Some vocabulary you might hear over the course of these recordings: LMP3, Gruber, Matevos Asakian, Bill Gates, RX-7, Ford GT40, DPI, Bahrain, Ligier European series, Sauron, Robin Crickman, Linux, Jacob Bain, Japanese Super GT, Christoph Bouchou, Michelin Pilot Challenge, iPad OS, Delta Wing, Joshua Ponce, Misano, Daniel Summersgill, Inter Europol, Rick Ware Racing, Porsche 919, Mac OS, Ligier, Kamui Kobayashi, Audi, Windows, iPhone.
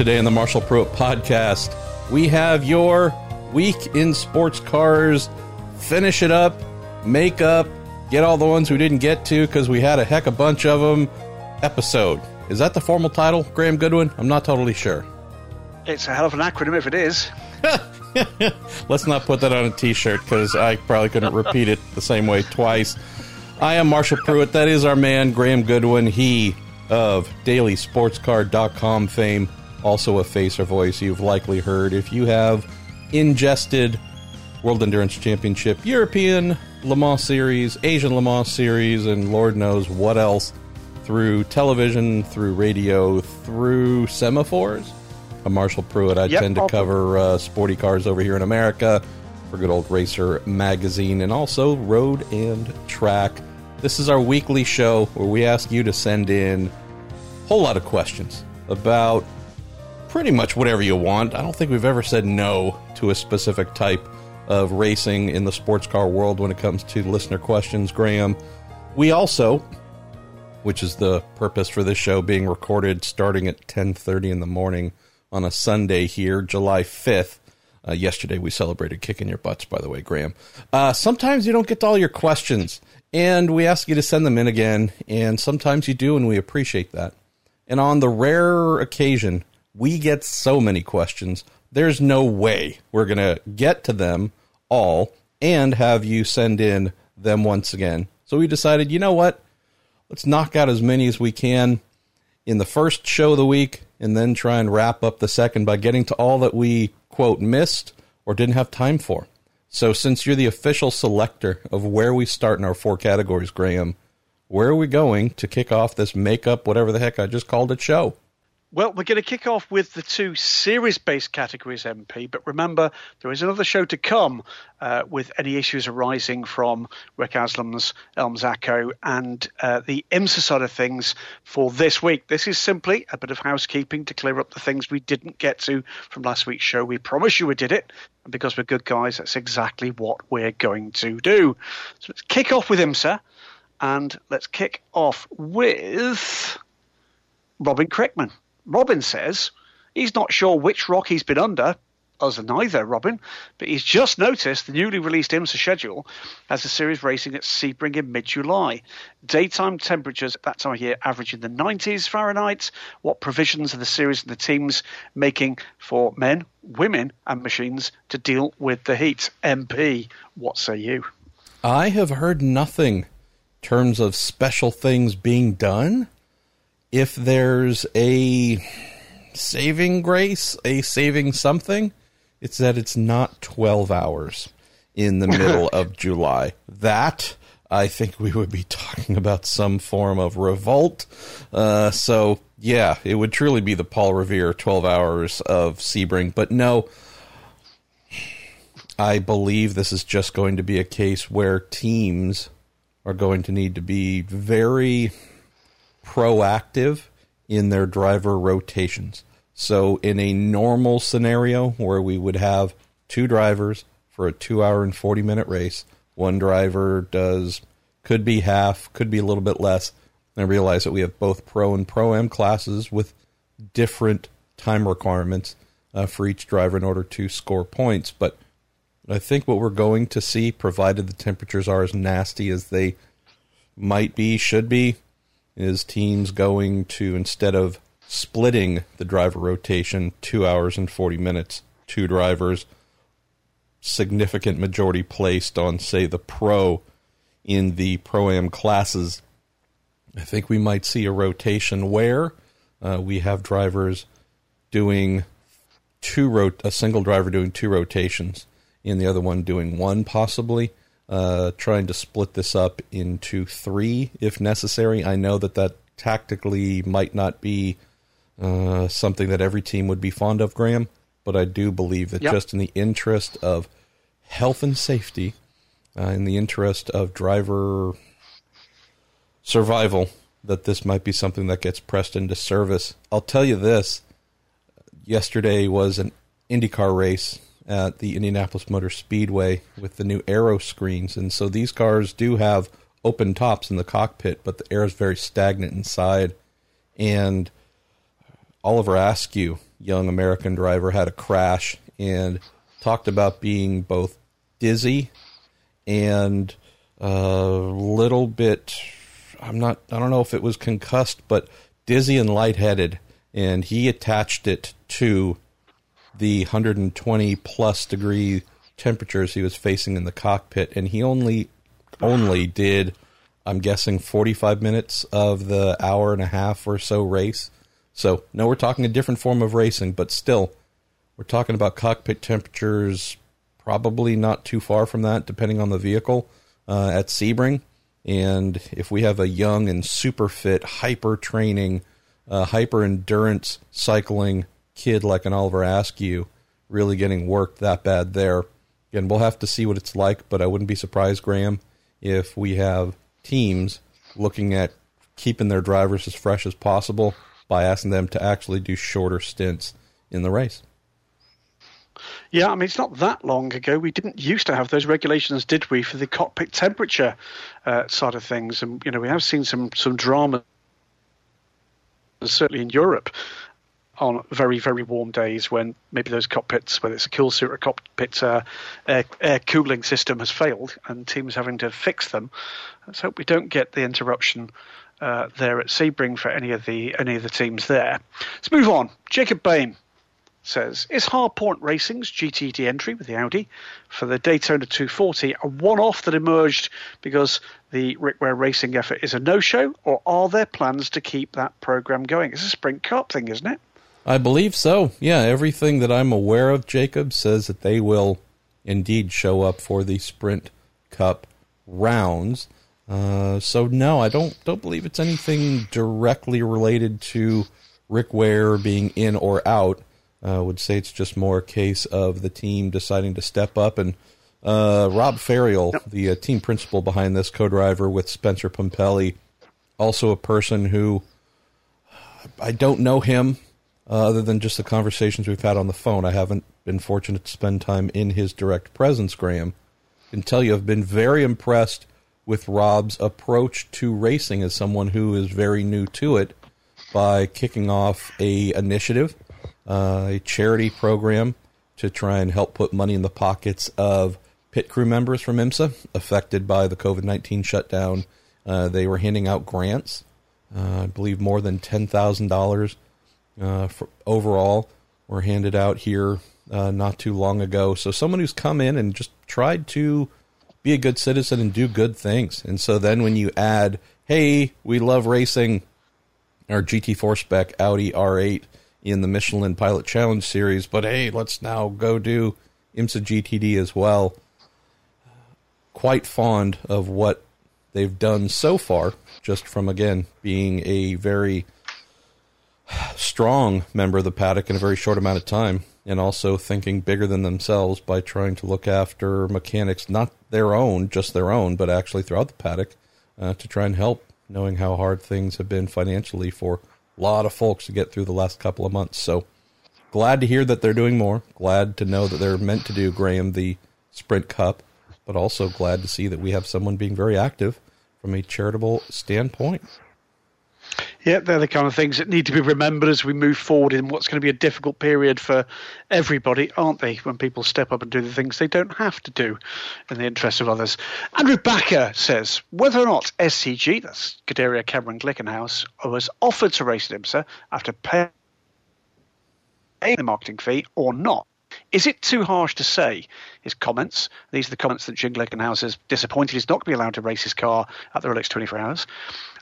Today on the Marshall Pruett podcast, we have your week in sports cars. Finish it up, make up, get all the ones we didn't get to because we had a heck of a bunch of them episode. Is that the formal title, Graham Goodwin? I'm not totally sure. It's a hell of an acronym if it is. Let's not put that on a t-shirt because I probably couldn't repeat it the same way twice. I am Marshall Pruett. That is our man, Graham Goodwin. He of DailySportsCar.com fame, also a face or voice you've likely heard if you have ingested World Endurance Championship, European Le Mans Series, Asian Le Mans Series, and Lord knows what else through television, through radio, through semaphores. I'm Marshall Pruett. I tend to cover sporty cars over here in America for good old Racer Magazine and also Road and Track. This is our weekly show where we ask you to send in a whole lot of questions about pretty much whatever you want. I don't think we've ever said no to a specific type of racing in the sports car world when it comes to listener questions, Graham. We also, which is the purpose for this show being recorded starting at 10:30 in the morning on a Sunday here, July 5th. Yesterday we celebrated kicking your butts, by the way, Graham. Sometimes you don't get to all your questions, and we ask you to send them in again, and sometimes you do, and we appreciate that. And on the rare occasion, we get so many questions, there's no way we're going to get to them all and have you send in them once again. So we decided, you know what? Let's knock out as many as we can in the first show of the week and then try and wrap up the second by getting to all that we, quote, missed or didn't have time for. So since you're the official selector of where we start in our four categories, Graham, where are we going to kick off this makeup, whatever the heck I just called it, show? Well, we're going to kick off with the two series-based categories, MP, but remember, there is another show to come with any issues arising from Rick Aslam's Elms ACO and the IMSA side of things for this week. This is simply a bit of housekeeping to clear up the things we didn't get to from last week's show. We promise you we did it. And because we're good guys, that's exactly what we're going to do. So let's kick off with IMSA, and let's kick off with Robin Crickman. Robin says he's not sure which rock he's been under, us neither, Robin, but he's just noticed the newly released IMSA schedule has the series racing at Sebring in mid-July. Daytime temperatures at that time of year average in the 90s Fahrenheit. What provisions are the series and the teams making for men, women and machines to deal with the heat? MP, what say you? I have heard nothing in terms of special things being done. If there's a saving grace, a saving something, it's that it's not 12 hours in the middle of July. That, I think we would be talking about some form of revolt. So, yeah, it would truly be the Paul Revere 12 hours of Sebring. But no, I believe this is just going to be a case where teams are going to need to be very proactive in their driver rotations. So in a normal scenario where we would have two drivers for a 2 hour and 40 minute race, one driver could be half, could be a little bit less. And I realize that we have both pro and pro-am classes with different time requirements for each driver in order to score points. But I think what we're going to see, provided the temperatures are as nasty as they might be, should be, is teams going to, instead of splitting the driver rotation, 2 hours and 40 minutes, two drivers, significant majority placed on, say, the pro in the pro-am classes. I think we might see a rotation where we have drivers doing a single driver doing two rotations and the other one doing one, possibly. Trying to split this up into three if necessary. I know that tactically might not be something that every team would be fond of, Graham, but I do believe that just in the interest of health and safety, in the interest of driver survival, that this might be something that gets pressed into service. I'll tell you this. Yesterday was an IndyCar race at the Indianapolis Motor Speedway with the new aero screens. And so these cars do have open tops in the cockpit, but the air is very stagnant inside. And Oliver Askew, young American driver, had a crash and talked about being both dizzy and a little bit, I don't know if it was concussed, but dizzy and lightheaded. And he attached it to the 120 plus degree temperatures he was facing in the cockpit. And he only did, I'm guessing, 45 minutes of the hour and a half or so race. So, no, we're talking a different form of racing, but still, we're talking about cockpit temperatures probably not too far from that, depending on the vehicle, at Sebring. And if we have a young and super fit, hyper training, hyper endurance cycling kid like an Oliver Askew really getting worked that bad there, again, we'll have to see what it's like, but I wouldn't be surprised, Graham, if we have teams looking at keeping their drivers as fresh as possible by asking them to actually do shorter stints in the race. Yeah, I mean, it's not that long ago. We didn't used to have those regulations, did we, for the cockpit temperature side of things? And, you know, we have seen some drama, certainly in Europe, on very, very warm days when maybe those cockpits, whether it's a cool suit or a cockpit air cooling system has failed and teams having to fix them. Let's hope we don't get the interruption there at Sebring for any of the teams there. Let's move on. Jacob Bain says, is Harpoint Racing's GTD entry with the Audi for the Daytona 240 a one-off that emerged because the Rick Ware Racing effort is a no-show, or are there plans to keep that program going? It's a Sprint Cup thing, isn't it? I believe so. Yeah, everything that I'm aware of, Jacob, says that they will indeed show up for the Sprint Cup rounds. So no, I don't believe it's anything directly related to Rick Ware being in or out. I would say it's just more a case of the team deciding to step up. And Rob Ferriel, the team principal behind this, co-driver with Spencer Pompelli, also a person who I don't know him other than just the conversations we've had on the phone. I haven't been fortunate to spend time in his direct presence, Graham. I can tell you I've been very impressed with Rob's approach to racing as someone who is very new to it by kicking off a initiative, a charity program to try and help put money in the pockets of pit crew members from IMSA affected by the COVID-19 shutdown. They were handing out grants, I believe more than $10,000 overall were handed out here not too long ago. So someone who's come in and just tried to be a good citizen and do good things. And so then when you add, hey, we love racing, our GT4 spec Audi R8, in the Michelin Pilot Challenge Series, but hey, let's now go do IMSA GTD as well. Quite fond of what they've done so far, just from, again, being a very strong member of the paddock in a very short amount of time, and also thinking bigger than themselves by trying to look after mechanics, not their own, just their own, but actually throughout the paddock, to try and help, knowing how hard things have been financially for a lot of folks to get through the last couple of months. So glad to hear that they're doing more. Glad to know that they're meant to do, Graham, the Sprint Cup, but also glad to see that we have someone being very active from a charitable standpoint. Yeah, they're the kind of things that need to be remembered as we move forward in what's going to be a difficult period for everybody, aren't they, when people step up and do the things they don't have to do in the interest of others. Andrew Backer says, whether or not SCG, that's Scuderia Cameron Glickenhaus, was offered to race at IMSA after paying the marketing fee or not, is it too harsh to say? His comments, these are the comments that Jim Glickenhaus is disappointed he's not going to be allowed to race his car at the Rolex 24 Hours.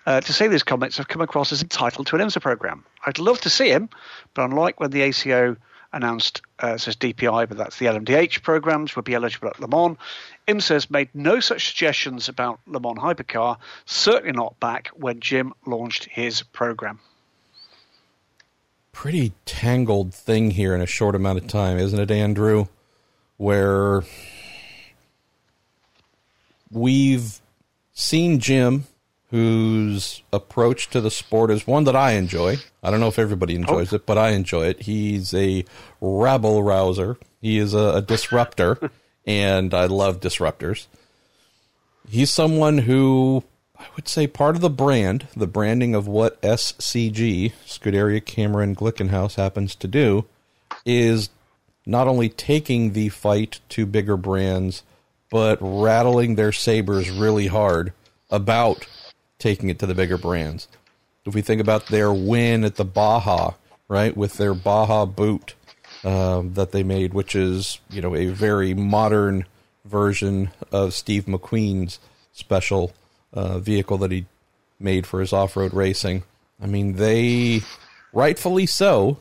To say these comments have come across as entitled to an IMSA programme. I'd love to see him, but unlike when the ACO announced, says DPI, but that's the LMDH programmes, would be eligible at Le Mans, IMSA has made no such suggestions about Le Mans Hypercar, certainly not back when Jim launched his programme. Pretty tangled thing here in a short amount of time, isn't it, Andrew? Where we've seen Jim, whose approach to the sport is one that I enjoy. I don't know if everybody enjoys it, but I enjoy it. He's a rabble-rouser. He is a disruptor, and I love disruptors. He's someone who I would say part of the brand, the branding of what SCG, Scuderia Cameron Glickenhaus, happens to do, is not only taking the fight to bigger brands, but rattling their sabers really hard about taking it to the bigger brands. If we think about their win at the Baja, right, with their Baja boot that they made, which is, you know, a very modern version of Steve McQueen's special vehicle that he made for his off-road racing. I mean, they, rightfully so,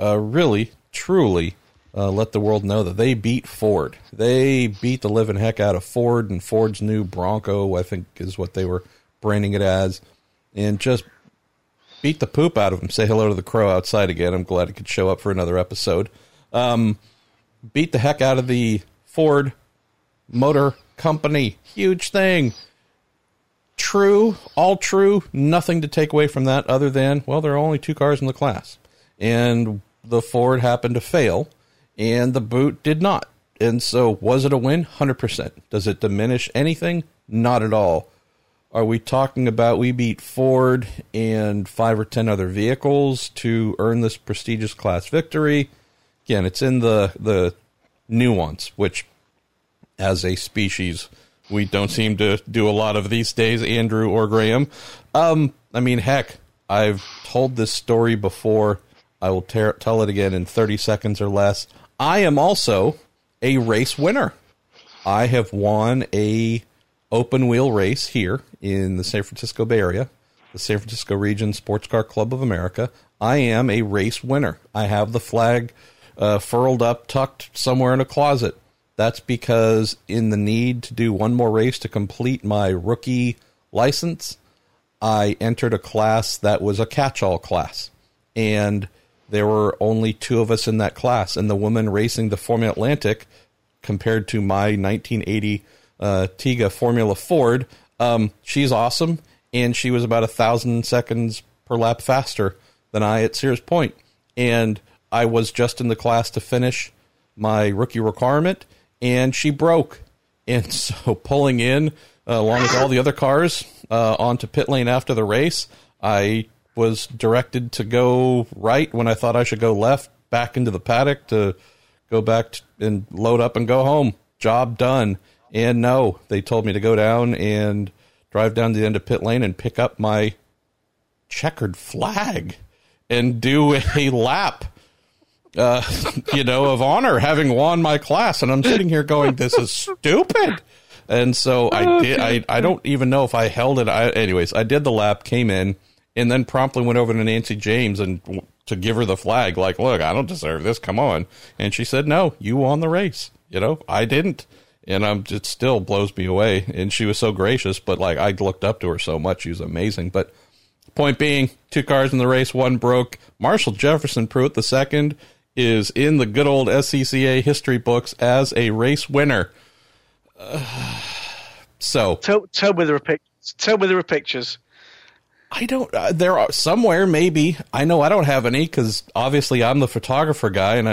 really, truly let the world know that they beat Ford. They beat the living heck out of Ford and Ford's new Bronco, I think is what they were branding it as, and just beat the poop out of them. Say hello to the crow outside again. I'm glad it could show up for another episode. Beat the heck out of the Ford Motor Company. Huge thing. True, all true, nothing to take away from that other than, well, there are only two cars in the class. And the Ford happened to fail, and the boot did not. And so was it a win? 100%. Does it diminish anything? Not at all. Are we talking about we beat Ford and 5 or 10 other vehicles to earn this prestigious class victory? Again, it's in the nuance, which as a species we don't seem to do a lot of these days, Andrew or Graham. I mean, heck, I've told this story before. I will tell it again in 30 seconds or less. I am also a race winner. I have won a open wheel race here in the San Francisco Bay Area, the San Francisco Region Sports Car Club of America. I am a race winner. I have the flag furled up, tucked somewhere in a closet. That's because in the need to do one more race to complete my rookie license, I entered a class that was a catch-all class. And there were only 2 of us in that class. And the woman racing the Formula Atlantic, compared to my 1980 Tiga Formula Ford, she's awesome, and she was about 1,000 seconds per lap faster than I at Sears Point. And I was just in the class to finish my rookie requirement, and she broke. And so pulling in, along with all the other cars, onto pit lane after the race, I was directed to go right when I thought I should go left, back into the paddock to go back and load up and go home. Job done. And no, they told me to go down and drive down to the end of pit lane and pick up my checkered flag and do a lap, of honor, having won my class. And I'm sitting here going, this is stupid. And so I did. I don't even know if I held it. I did the lap, came in, and then promptly went over to Nancy James and to give her the flag. Like, look, I don't deserve this. Come on. And she said, no, you won the race. You know, I didn't. And it still blows me away. And she was so gracious, but like I looked up to her so much. She was amazing. But point being, 2 cars in the race, 1 broke. Marshall Jefferson Pruett II is in the good old SCCA history books as a race winner. So tell me there are pictures. I don't. There are somewhere, maybe. I know I don't have any because obviously I'm the photographer guy, and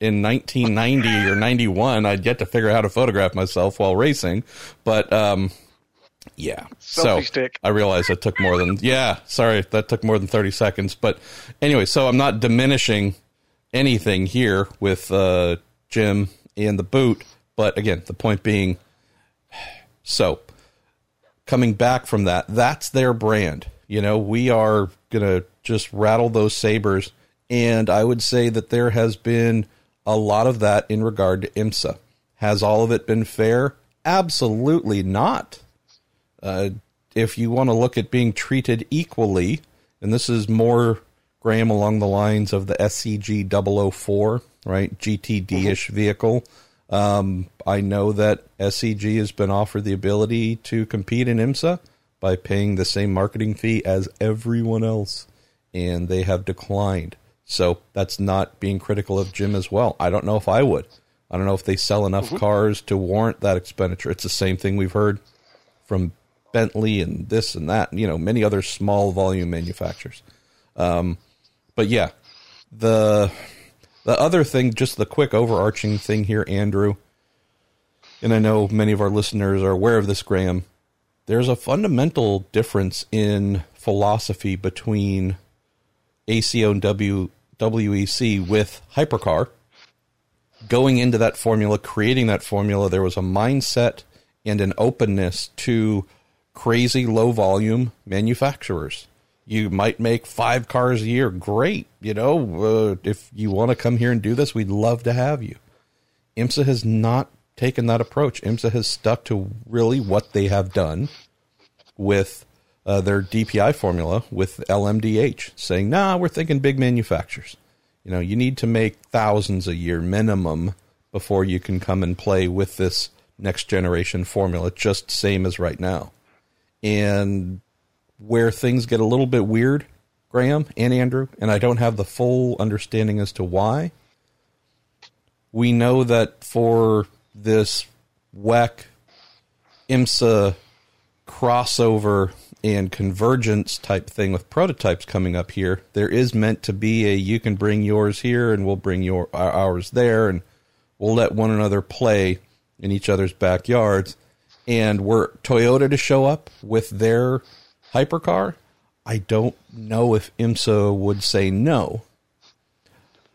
in 1990 or 91, I'd yet to figure out how to photograph myself while racing. But yeah, selfie stick. I realize that took more than 30 seconds. But anyway, so I'm not diminishing anything here with Jim and the boot. But again, the point being, so coming back from that, that's their brand. You know, we are going to just rattle those sabers. And I would say that there has been a lot of that in regard to IMSA. Has all of it been fair? Absolutely not. If you want to look at being treated equally, and this is more, Graham, along the lines of the SCG 004, right, GTD-ish vehicle. I know that SCG has been offered the ability to compete in IMSA by paying the same marketing fee as everyone else, and they have declined. So that's not being critical of Jim as well. I don't know if I would. I don't know if they sell enough cars to warrant that expenditure. It's the same thing we've heard from Bentley and this and that, and, you know, many other small volume manufacturers. But yeah, the other thing, just the quick overarching thing here, Andrew, and I know many of our listeners are aware of this, Graham, there's a fundamental difference in philosophy between ACO and WEC with Hypercar. Going into that formula, creating that formula, there was a mindset and an openness to crazy low-volume manufacturers. You might make 5 cars a year. Great. You know, if you want to come here and do this, we'd love to have you. IMSA has not taken that approach. IMSA has stuck to really what they have done with their DPI formula with LMDH, saying, nah, we're thinking big manufacturers. You know, you need to make thousands a year minimum before you can come and play with this next generation formula, just same as right now. And where things get a little bit weird, Graham and Andrew, and I don't have the full understanding as to why, we know that for this WEC, IMSA crossover and convergence type thing with prototypes coming up here, there is meant to be a, you can bring yours here and we'll bring your ours there, and we'll let one another play in each other's backyards. And were Toyota to show up with their Hypercar, I don't know if IMSA would say no.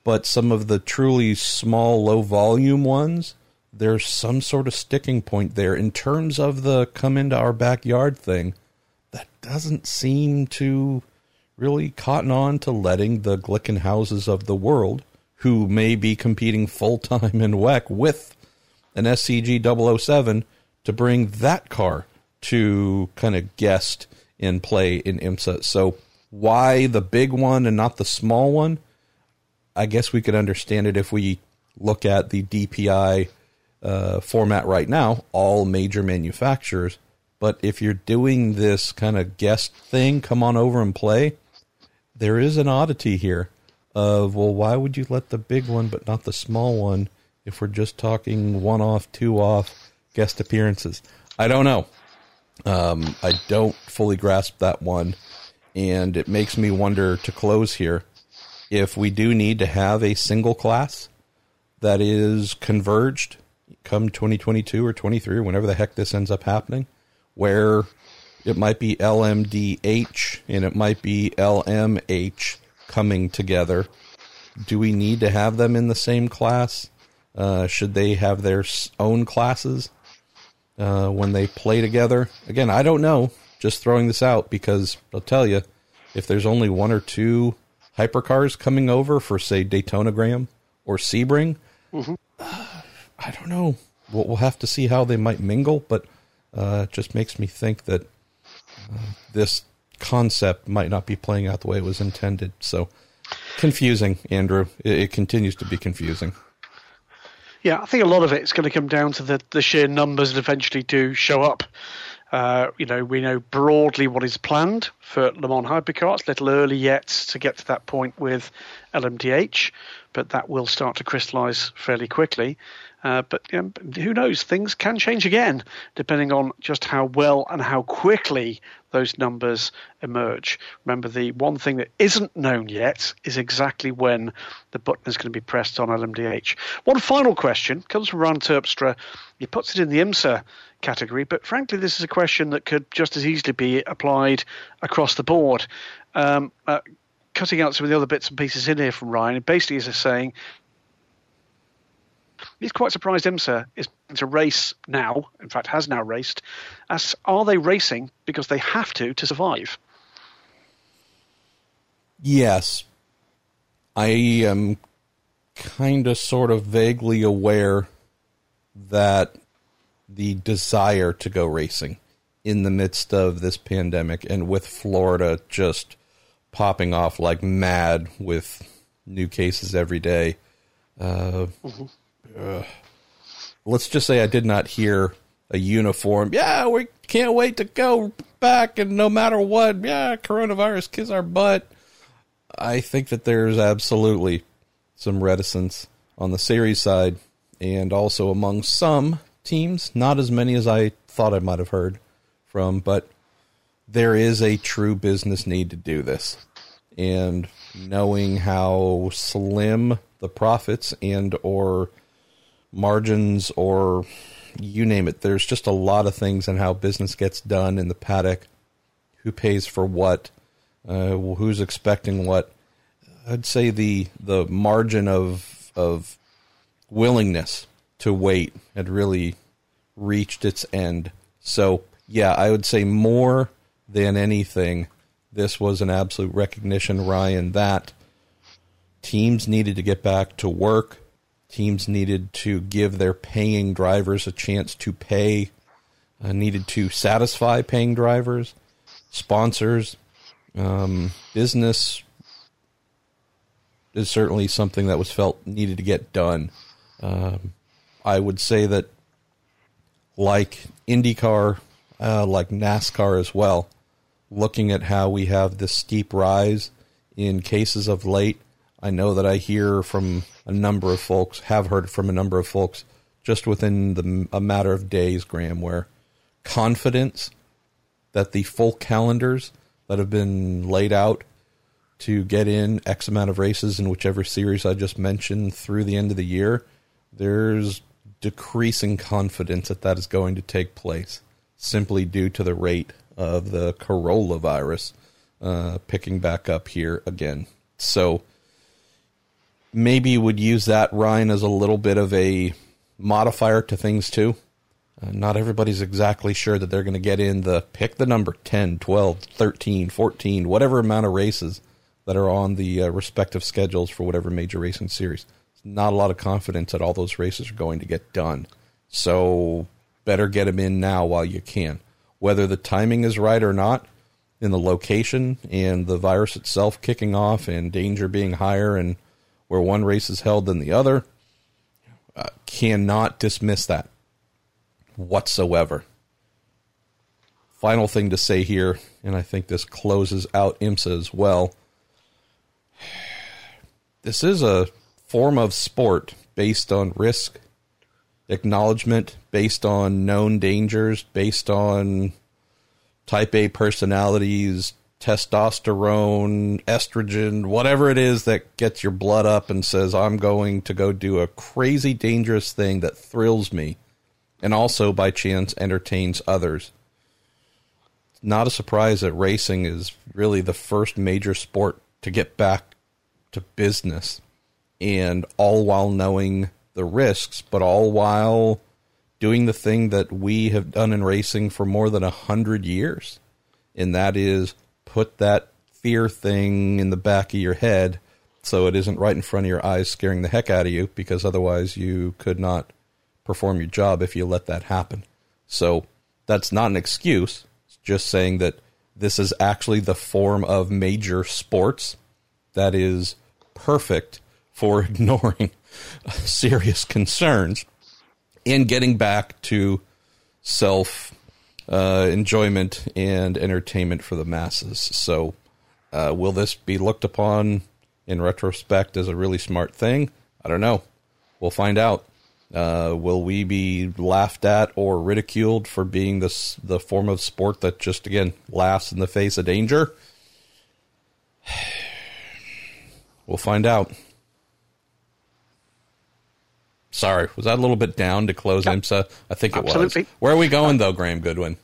But some of the truly small, low-volume ones, there's some sort of sticking point there. In terms of the come-into-our-backyard thing, that doesn't seem to really cotton on to letting the Glickenhauses of the world, who may be competing full-time in WEC with an SCG 007, to bring that car to kind of guest in play in IMSA. So why the big one and not the small one? I guess we could understand it if we look at the DPI format right now, all major manufacturers. But if you're doing this kind of guest thing, come on over and play, there is an oddity here of, well, why would you let the big one but not the small one if we're just talking one-off, two-off guest appearances? I don't know. I don't fully grasp that one, and it makes me wonder, to close here, if we do need to have a single class that is converged come 2022 or 23 or whenever the heck this ends up happening, where it might be LMDH and it might be LMH coming together. Do we need to have them in the same class? Should they have their own classes when they play together? Again, I don't know. Just throwing this out because I'll tell you, if there's only one or two Hypercars coming over for, say, Daytona, Graham, or Sebring, I don't know. We'll have to see how they might mingle, but it just makes me think that this concept might not be playing out the way it was intended. So confusing, Andrew. It continues to be confusing. Yeah, I think a lot of it's going to come down to the sheer numbers that eventually do show up. You know, we know broadly what is planned for Le Mans Hypercar. It's a little early yet to get to that point with LMDH, but that will start to crystallise fairly quickly. But who knows? Things can change again, depending on just how well and how quickly those numbers emerge. Remember, the one thing that isn't known yet is exactly when the button is going to be pressed on LMDH. One final question comes from Ron Terpstra. He puts it in the IMSA category, but frankly, this is a question that could just as easily be applied across the board. Cutting out some of the other bits and pieces in here from Ryan, basically is saying, he's quite surprised IMSA is going to race now, in fact has now raced, as are they racing because they have to survive? Yes. I am kind of sort of vaguely aware that the desire to go racing in the midst of this pandemic and with Florida just popping off like mad with new cases every day. Let's just say I did not hear a uniform, yeah, we can't wait to go back and no matter what, yeah, coronavirus, kiss our butt. I think that there's absolutely some reticence on the series side and also among some teams, not as many as I thought I might have heard from, but there is a true business need to do this. And knowing how slim the profits and or margins or you name it. There's just a lot of things on how business gets done in the paddock, who pays for what, who's expecting what. I'd say the margin of willingness to wait had really reached its end. So, yeah, I would say more than anything, this was an absolute recognition, Ryan, that teams needed to get back to work. Teams needed to give their paying drivers a chance to pay, needed to satisfy paying drivers, sponsors. Business is certainly something that was felt needed to get done. I would say that like IndyCar, like NASCAR as well, looking at how we have this steep rise in cases of late, I know that I hear from a number of folks, have heard from a number of folks just within a matter of days, Graham, where confidence that the full calendars that have been laid out to get in X amount of races in whichever series I just mentioned through the end of the year, there's decreasing confidence that that is going to take place simply due to the rate of the coronavirus picking back up here again. So maybe you would use that, Ryan, as a little bit of a modifier to things, too. Not everybody's exactly sure that they're going to get in the, pick the number, 10, 12, 13, 14, whatever amount of races that are on the respective schedules for whatever major racing series. It's not a lot of confidence that all those races are going to get done. So better get them in now while you can. Whether the timing is right or not, in the location and the virus itself kicking off and danger being higher and where one race is held than the other, cannot dismiss that whatsoever. Final thing to say here, and I think this closes out IMSA as well. This is a form of sport based on risk, acknowledgement, based on known dangers, based on type A personalities, testosterone, estrogen, whatever it is that gets your blood up and says, I'm going to go do a crazy, dangerous thing that thrills me and also, by chance, entertains others. It's not a surprise that racing is really the first major sport to get back to business, and all while knowing the risks, but all while doing the thing that we have done in racing for more than 100 years, and that is put that fear thing in the back of your head so it isn't right in front of your eyes scaring the heck out of you, because otherwise you could not perform your job if you let that happen. So that's not an excuse. It's just saying that this is actually the form of major sports that is perfect for ignoring serious concerns and getting back to self enjoyment and entertainment for the masses. So will this be looked upon in retrospect as a really smart thing? I don't know. We'll find out. Will we be laughed at or ridiculed for being the form of sport that just, again, laughs in the face of danger? We'll find out. Sorry, was that a little bit down to close IMSA? I think it absolutely was. Where are we going, though, Graham Goodwin?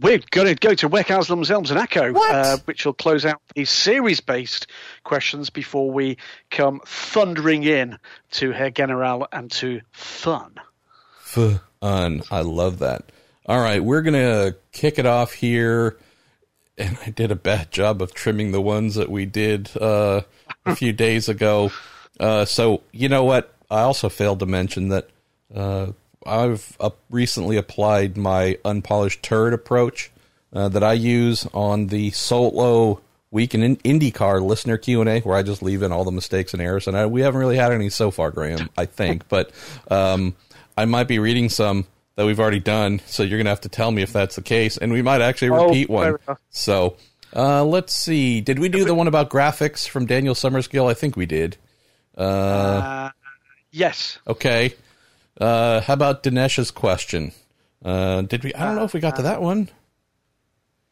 We're going to go to Weckhouse, Lumsdelms and ACO, which will close out these series-based questions before we come thundering in to Herr General and to Fun. Fun. I love that. All right, we're going to kick it off here. And I did a bad job of trimming the ones that we did a few days ago. So, you know what? I also failed to mention that I've recently applied my unpolished turd approach that I use on the solo week in IndyCar listener Q&A, where I just leave in all the mistakes and errors. And we haven't really had any so far, Graham, I think. But I might be reading some that we've already done, so you're going to have to tell me if that's the case. And we might actually repeat one. So let's see. Did we do the one about graphics from Daniel Summersgill? I think we did. Yes. Okay. How about Dinesh's question? Did we? I don't know if we got to that one.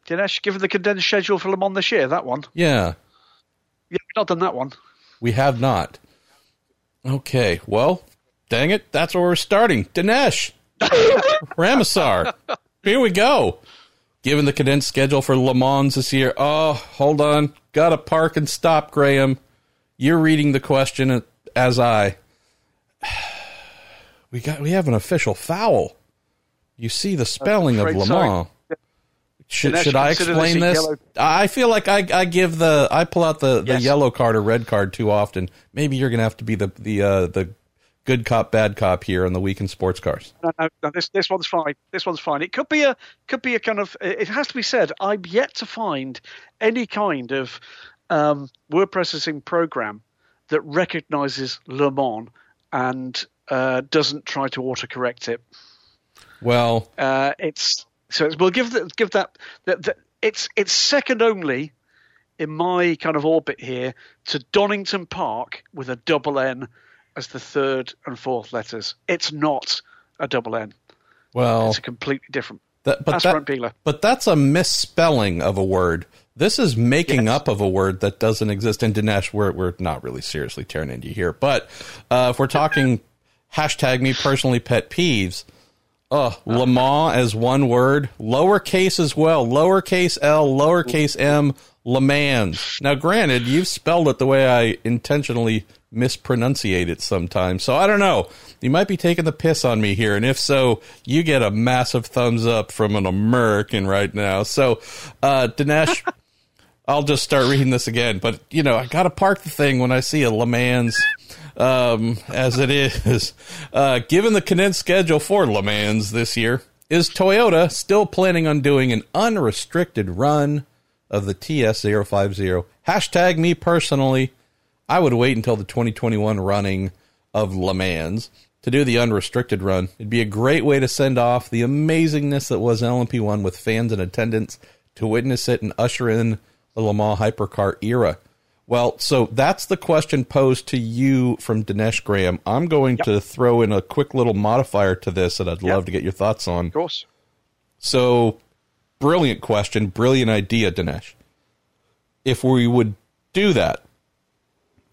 Dinesh, given the condensed schedule for Le Mans this year, that one. Yeah. Yeah, we've not done that one. We have not. Okay. Well, Dang it, that's where we're starting. Dinesh Ramasar, here we go. Given the condensed schedule for Le Mans this year, oh, hold on, gotta park and stop, Graham. You're reading the question as I. We have an official foul. You see the spelling of Le Mans. Should I explain this? I feel like I pull out the yellow card or red card too often. Maybe you're going to have to be the good cop bad cop here on the Week in Sports Cars. No, this one's fine. This one's fine. It could be a kind of. It has to be said. I'm yet to find any kind of word processing program that recognizes Le Mans and doesn't try to autocorrect it. Well, we'll give that it's second only in my kind of orbit here to Donington Park with a double N as the third and fourth letters. It's not a double N. Well, it's a completely different. But that's a misspelling of a word. This is making up of a word that doesn't exist. And Dinesh, we're not really seriously tearing into you here, but if we're talking hashtag me personally pet peeves. Le Mans as one word, lowercase as well, lowercase L, lowercase M, Le Mans. Now, granted, you've spelled it the way I intentionally mispronunciate it sometimes, so I don't know. You might be taking the piss on me here, and if so, you get a massive thumbs up from an American right now. So, Dinesh, I'll just start reading this again, but, you know, I got to park the thing when I see a Le Mans. As it is, given the condensed schedule for Le Mans this year, is Toyota still planning on doing an unrestricted run of the TS050? Hashtag me personally, I would wait until the 2021 running of Le Mans to do the unrestricted run. It'd be a great way to send off the amazingness that was LMP1 with fans in attendance to witness it and usher in the Le Mans hypercar era. Well, so that's the question posed to you from Dinesh, Graham. I'm going to throw in a quick little modifier to this that I'd love to get your thoughts on. Of course. So, brilliant question, brilliant idea, Dinesh. If we would do that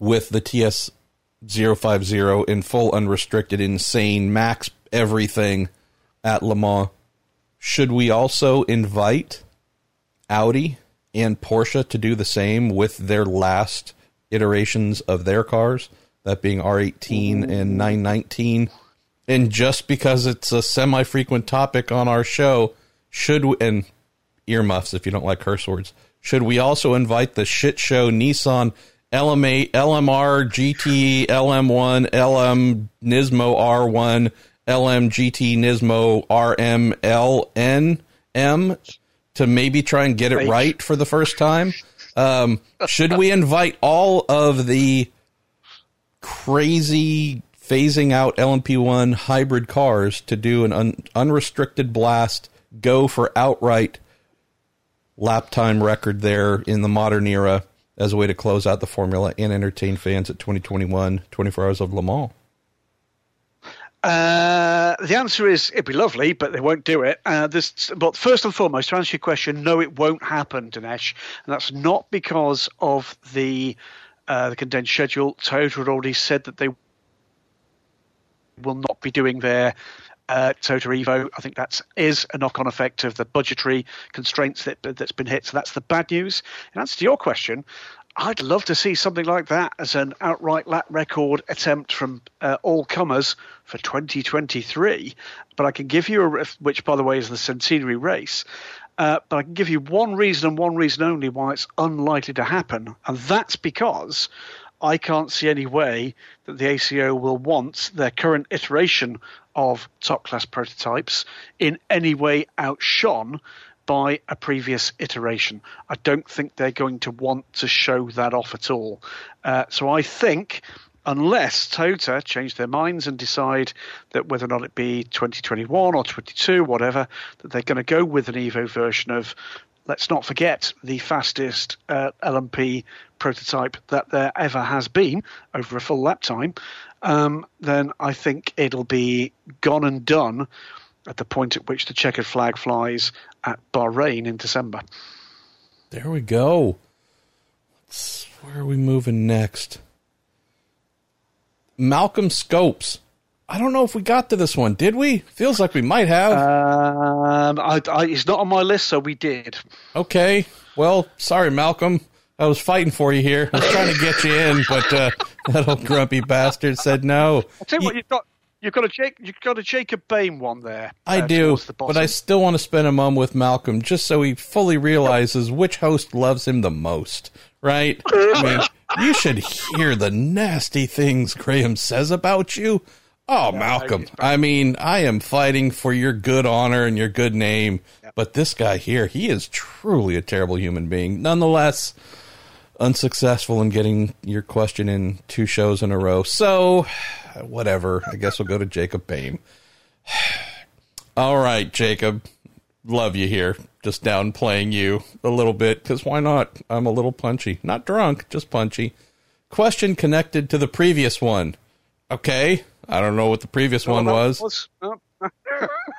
with the TS050 in full unrestricted, insane, max everything at Le Mans, should we also invite Audi and Porsche to do the same with their last iterations of their cars, that being R18 and 919. And just because it's a semi-frequent topic on our show, should we, and earmuffs if you don't like curse words, should we also invite the shit show Nissan LMA, LMR, GT, LM1, LM Nismo R1, LM GT Nismo RM LN M? To maybe try and get it right for the first time? Should we invite all of the crazy phasing out LMP1 hybrid cars to do an unrestricted blast, go for outright lap time record there in the modern era as a way to close out the formula and entertain fans at 2021 24 Hours of Le Mans? The answer is it'd be lovely, but they won't do it. But first and foremost, to answer your question, no, it won't happen, Dinesh. And that's not because of the condensed schedule. Toyota had already said that they will not be doing their Toyota Evo. I think that is a knock-on effect of the budgetary constraints that's been hit. So that's the bad news. In answer to your question, I'd love to see something like that as an outright lap record attempt from all comers for 2023. But I can give you which, by the way, is the centenary race. But I can give you one reason and one reason only why it's unlikely to happen. And that's because I can't see any way that the ACO will want their current iteration of top-class prototypes in any way outshone by a previous iteration. I don't think they're going to want to show that off at all. So I think, unless Toyota change their minds and decide that whether or not it be 2021 or 22, whatever, that they're going to go with an Evo version of, let's not forget, the fastest LMP prototype that there ever has been over a full lap time, then I think it'll be gone and done at the point at which the checkered flag flies at Bahrain in December. There we go. Where are we moving next? Malcolm Scopes I don't know if we got to this one, did we? Feels like we might have. It's not on my list, so we did. Okay. Well, sorry, Malcolm. I was fighting for you here. I was trying to get you in, but that old grumpy bastard said no. I'll tell you what, you've got a Jacob Bain one there. I do, but I still want to spend a moment with Malcolm just so he fully realizes which host loves him the most, right? I mean, you should hear the nasty things Graham says about you. Oh, yeah, Malcolm, I mean, I am fighting for your good honor and your good name, but this guy here, he is truly a terrible human being. Nonetheless, unsuccessful in getting your question in 2 shows in a row. So, whatever. I guess we'll go to Jacob Bain. All right, Jacob. Love you here. Just downplaying you a little bit, because why not? I'm a little punchy. Not drunk, just punchy. Question connected to the previous one. Okay. I don't know what the previous one was.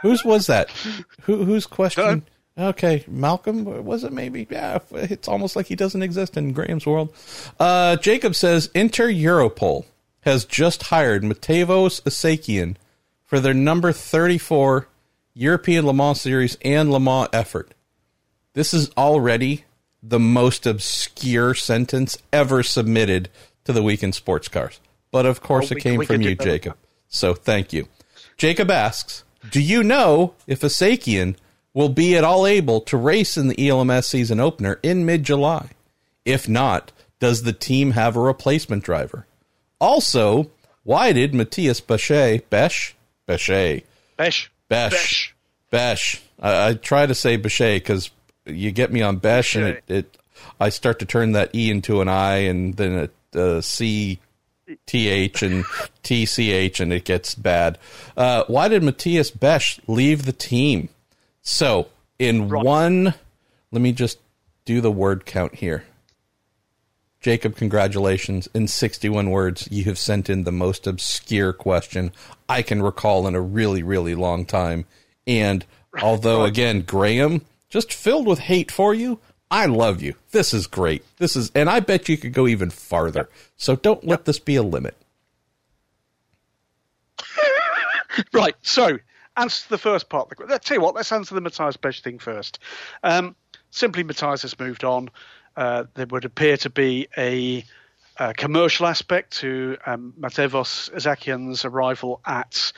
Whose was that? Whose question? Okay, Malcolm, was it maybe? Yeah, it's almost like he doesn't exist in Graham's world. Jacob says, Inter Europol has just hired Matevos Asakian for their number 34 European Le Mans Series and Le Mans effort. This is already the most obscure sentence ever submitted to the Week in Sports Cars. But, of course, it came from you, Jacob. So, thank you. Jacob asks, do you know if Asakian will be at all able to race in the ELMS season opener in mid-July? If not, does the team have a replacement driver? Also, why did Matthias Beche. I try to say Beche because you get me on Beche, and I start to turn that E into an I and then a C... TH and TCH, and it gets bad. Why did Matthias Beche leave the team? So, let me just do the word count here. Jacob, congratulations. In 61 words, you have sent in the most obscure question I can recall in a really, really long time. And although, again, Graham, just filled with hate for you, I love you. This is great. And I bet you could go even farther. Yep. So don't let this be a limit. Right. So, answer the first part. I'll tell you what, let's answer the Matthias Beche thing first. Simply, Matthias has moved on. There would appear to be a commercial aspect to Matevos Asakian's arrival at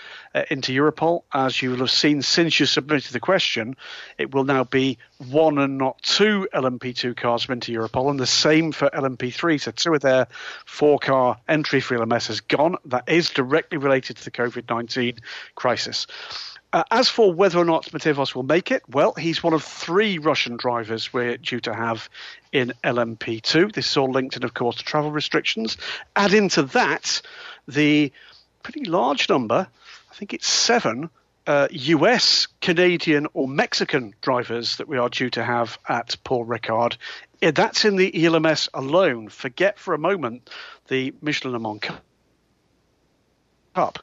Inter Europol. As you will have seen since you submitted the question, it will now be 1 and not 2 LMP2 cars from Inter Europol, and the same for LMP3. So 2 of their 4-car entry for LMS is gone. That is directly related to the COVID-19 crisis. As for whether or not Matevos will make it, well, he's one of 3 Russian drivers we're due to have in LMP2. This is all linked in, of course, to travel restrictions. Add into that the pretty large number, I think it's 7, US, Canadian or Mexican drivers that we are due to have at Paul Ricard. That's in the ELMS alone. Forget for a moment the Michelin Le Mans Cup.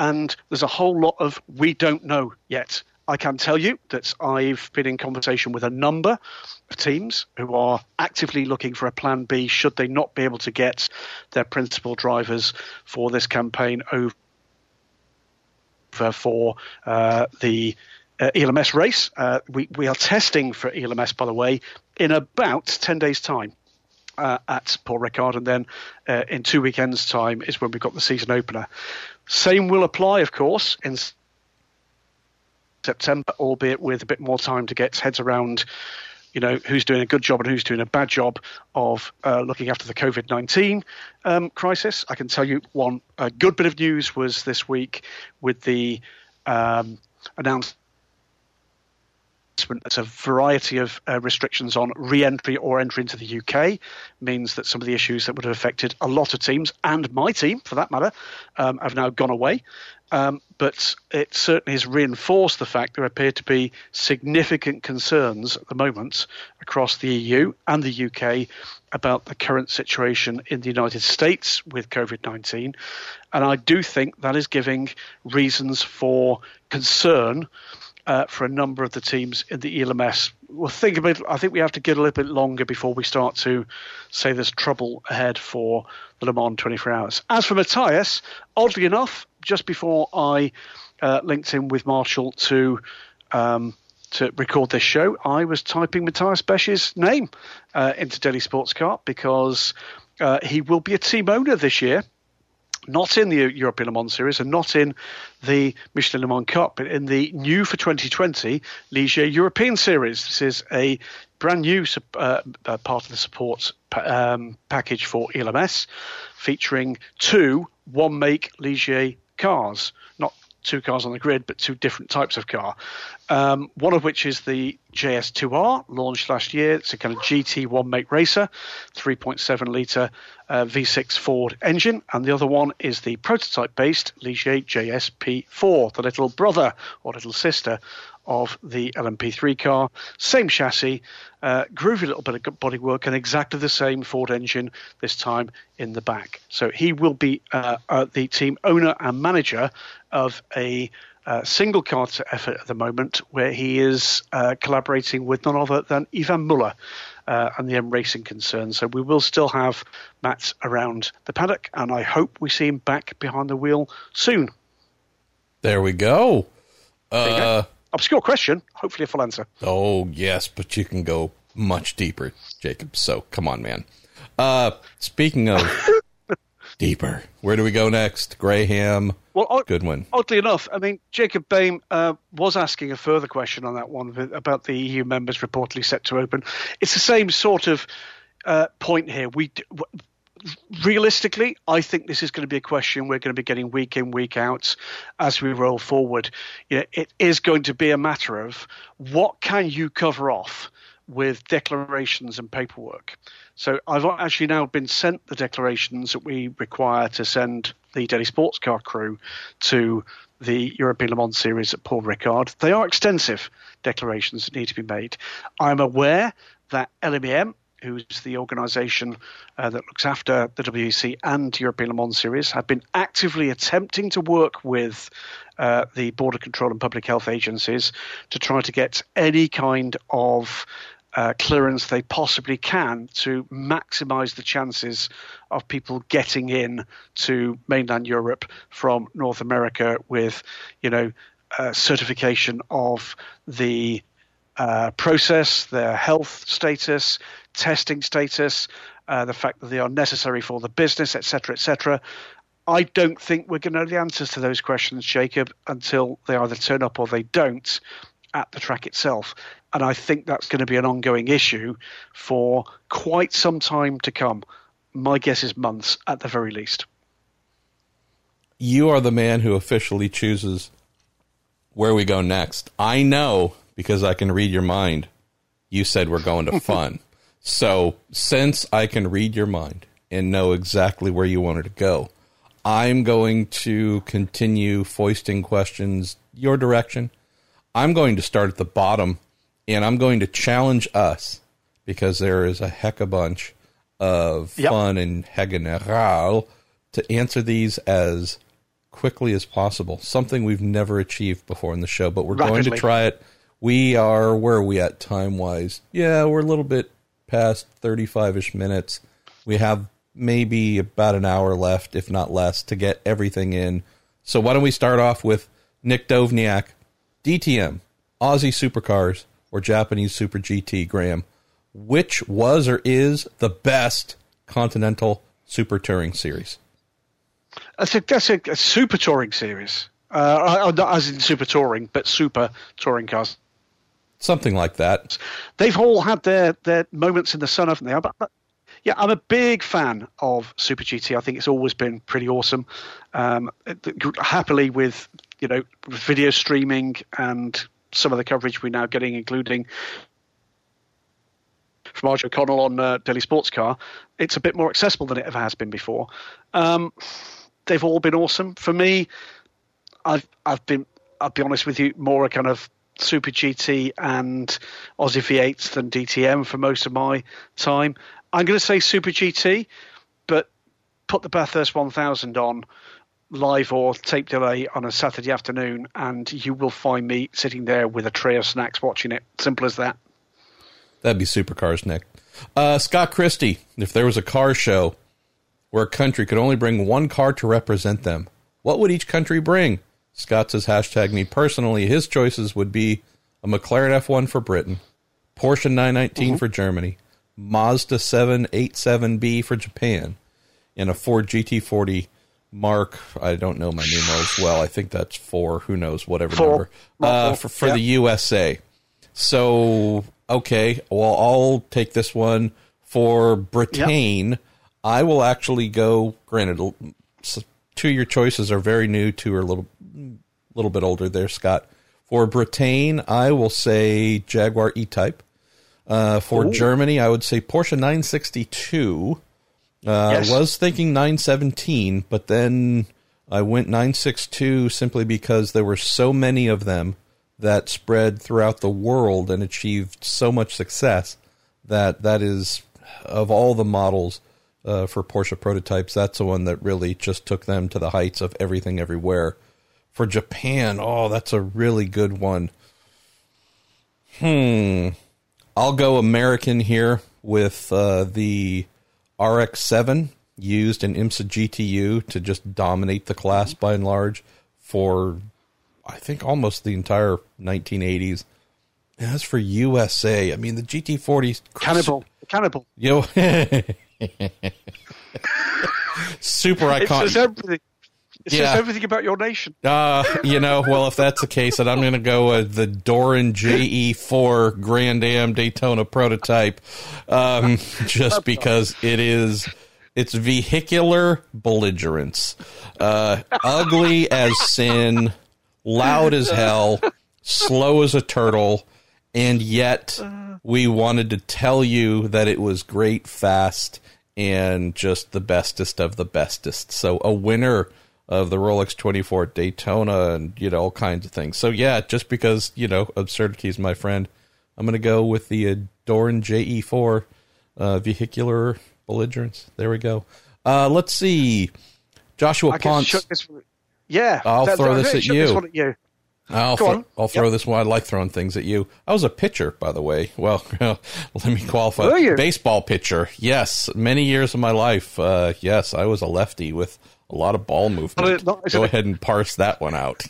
And there's a whole lot of we don't know yet. I can tell you that I've been in conversation with a number of teams who are actively looking for a plan B should they not be able to get their principal drivers for this campaign over for the ELMS race. We are testing for ELMS, by the way, in about 10 days' time. At Paul Ricard, and then in 2 weekends' time is when we've got the season opener. Same will apply, of course, in September, albeit with a bit more time to get heads around, you know, who's doing a good job and who's doing a bad job of looking after the COVID-19 crisis. I can tell you a good bit of news was this week with the announcement that's a variety of restrictions on re-entry or entry into the UK, means that some of the issues that would have affected a lot of teams, and my team for that matter, have now gone away. But it certainly has reinforced the fact there appear to be significant concerns at the moment across the EU and the UK about the current situation in the United States with COVID-19. And I do think that is giving reasons for concern for a number of the teams in the ELMS. We'll think about it. I think we have to get a little bit longer before we start to say there's trouble ahead for the Le Mans 24 hours. As for Matthias, oddly enough, just before I linked in with Marshall to record this show, I was typing Matthias Beche's name into Daily Sports Car because he will be a team owner this year, not in the European Le Mans Series and not in the Michelin Le Mans Cup, but in the new for 2020 Ligier European Series. This is a brand new part of the support package for ELMS, featuring 2 one-make Ligier cars, not 2 cars on the grid, but 2 different types of car, one of which is the JS2R, launched last year. It's a kind of GT one-make racer, 3.7-litre V6 Ford engine, and the other one is the prototype-based Ligier JSP4, the little brother or little sister of the LMP3 car, same chassis, groovy little bit of bodywork, and exactly the same Ford engine, this time in the back. So he will be the team owner and manager of a single car effort at the moment, where he is collaborating with none other than Ivan Muller and the M Racing concern. So we will still have Matt around the paddock, and I hope we see him back behind the wheel soon. There we go. Obscure question, hopefully a full answer. Oh, yes, but you can go much deeper, Jacob. So, come on, man. Speaking of deeper, where do we go next? Graham Goodwin. Oddly enough, I mean, Jacob Bain was asking a further question on that one about the EU members reportedly set to open. It's the same sort of point here. Realistically, I think this is going to be a question we're going to be getting week in, week out as we roll forward. You know, it is going to be a matter of what can you cover off with declarations and paperwork. So I've actually now been sent the declarations that we require to send the Daily Sports Car crew to the European Le Mans Series at Paul Ricard. They are extensive declarations that need to be made. I'm aware that LMEM, who's the organisation that looks after the WEC and European Le Mans Series, have been actively attempting to work with the border control and public health agencies to try to get any kind of clearance they possibly can to maximise the chances of people getting in to mainland Europe from North America with, you know, certification of the process, their health status, testing status, the fact that they are necessary for the business, etc., etc. I don't think we're going to know the answers to those questions, Jacob, until they either turn up or they don't at the track itself. And I think that's going to be an ongoing issue for quite some time to come. My guess is months at the very least. You are the man who officially chooses where we go next. I know, because I can read your mind. You said we're going to fun. So since I can read your mind and know exactly where you wanted to go, I'm going to continue foisting questions your direction. I'm going to start at the bottom, and I'm going to challenge us, because there is a heck a bunch of fun and hegeneral, to answer these as quickly as possible. Something we've never achieved before in the show, but we're going to try it. We are, where are we at time-wise? Yeah, we're a little bit past 35-ish minutes. We have maybe about an hour left, if not less, to get everything in. So why don't we start off with Nick Dovniak, DTM, Aussie Supercars, or Japanese Super GT, Graham. Which was or is the best Continental Super Touring Series? That's a Super Touring Series. As in Super Touring, but Super Touring Cars. Something like that. They've all had their moments in the sun, haven't they? But yeah, I'm a big fan of Super GT. I think it's always been pretty awesome. Happily with, you know, video streaming and some of the coverage we're now getting, including from Archie O'Connell on Daily Sports Car, it's a bit more accessible than it ever has been before. They've all been awesome. For me, I'll be honest with you, more a kind of Super GT and Aussie V8s than DTM for most of my time. I'm going to say Super GT, but put the Bathurst 1000 on live or tape delay on a Saturday afternoon, and you will find me sitting there with a tray of snacks watching it. Simple as that. That'd be Supercars, Nick. Scott Christie, if there was a car show where a country could only bring one car to represent them, What would each country bring? Scott says, hashtag me personally. His choices would be a McLaren F1 for Britain, Porsche 919 for Germany, Mazda 787B for Japan, and a Ford GT40 Mark. I don't know my numerals well. I think that's 4. Who knows? Whatever number. For the USA. So, okay, well, I'll take this one for Britain. Yep. I will actually go, granted, two of your choices are very new, two are a little bit older there, Scott. For Britain, I will say Jaguar E-Type. For Germany, I would say Porsche 962. I was thinking 917, but then I went 962 simply because there were so many of them that spread throughout the world and achieved so much success that is, of all the models for Porsche prototypes, that's the one that really just took them to the heights of everything everywhere. For Japan, that's a really good one. I'll go American here with the RX-7 used in IMSA GTU to just dominate the class by and large for, I think, almost the entire 1980s. As for USA, I mean, the GT40... Cannibal. You know, super iconic. It says everything. It says everything about your nation. If that's the case, then I'm going to go with the Doran GE4 Grand Am Daytona prototype, just because it is... It's vehicular belligerence. Ugly as sin... Loud as hell, slow as a turtle, and yet we wanted to tell you that it was great, fast, and just the bestest of the bestest. So a winner of the Rolex 24 Daytona and, all kinds of things. So, just because, absurdity is my friend, I'm going to go with the Doran JE4 vehicular belligerence. There we go. Let's see. Joshua Ponce. Yeah, I'll throw this at you. I'll throw this one. I like throwing things at you. I was a pitcher, by the way. Well, let me qualify. Were you? Baseball pitcher. Yes, many years of my life. Yes, I was a lefty with a lot of ball movement. Go ahead and parse that one out.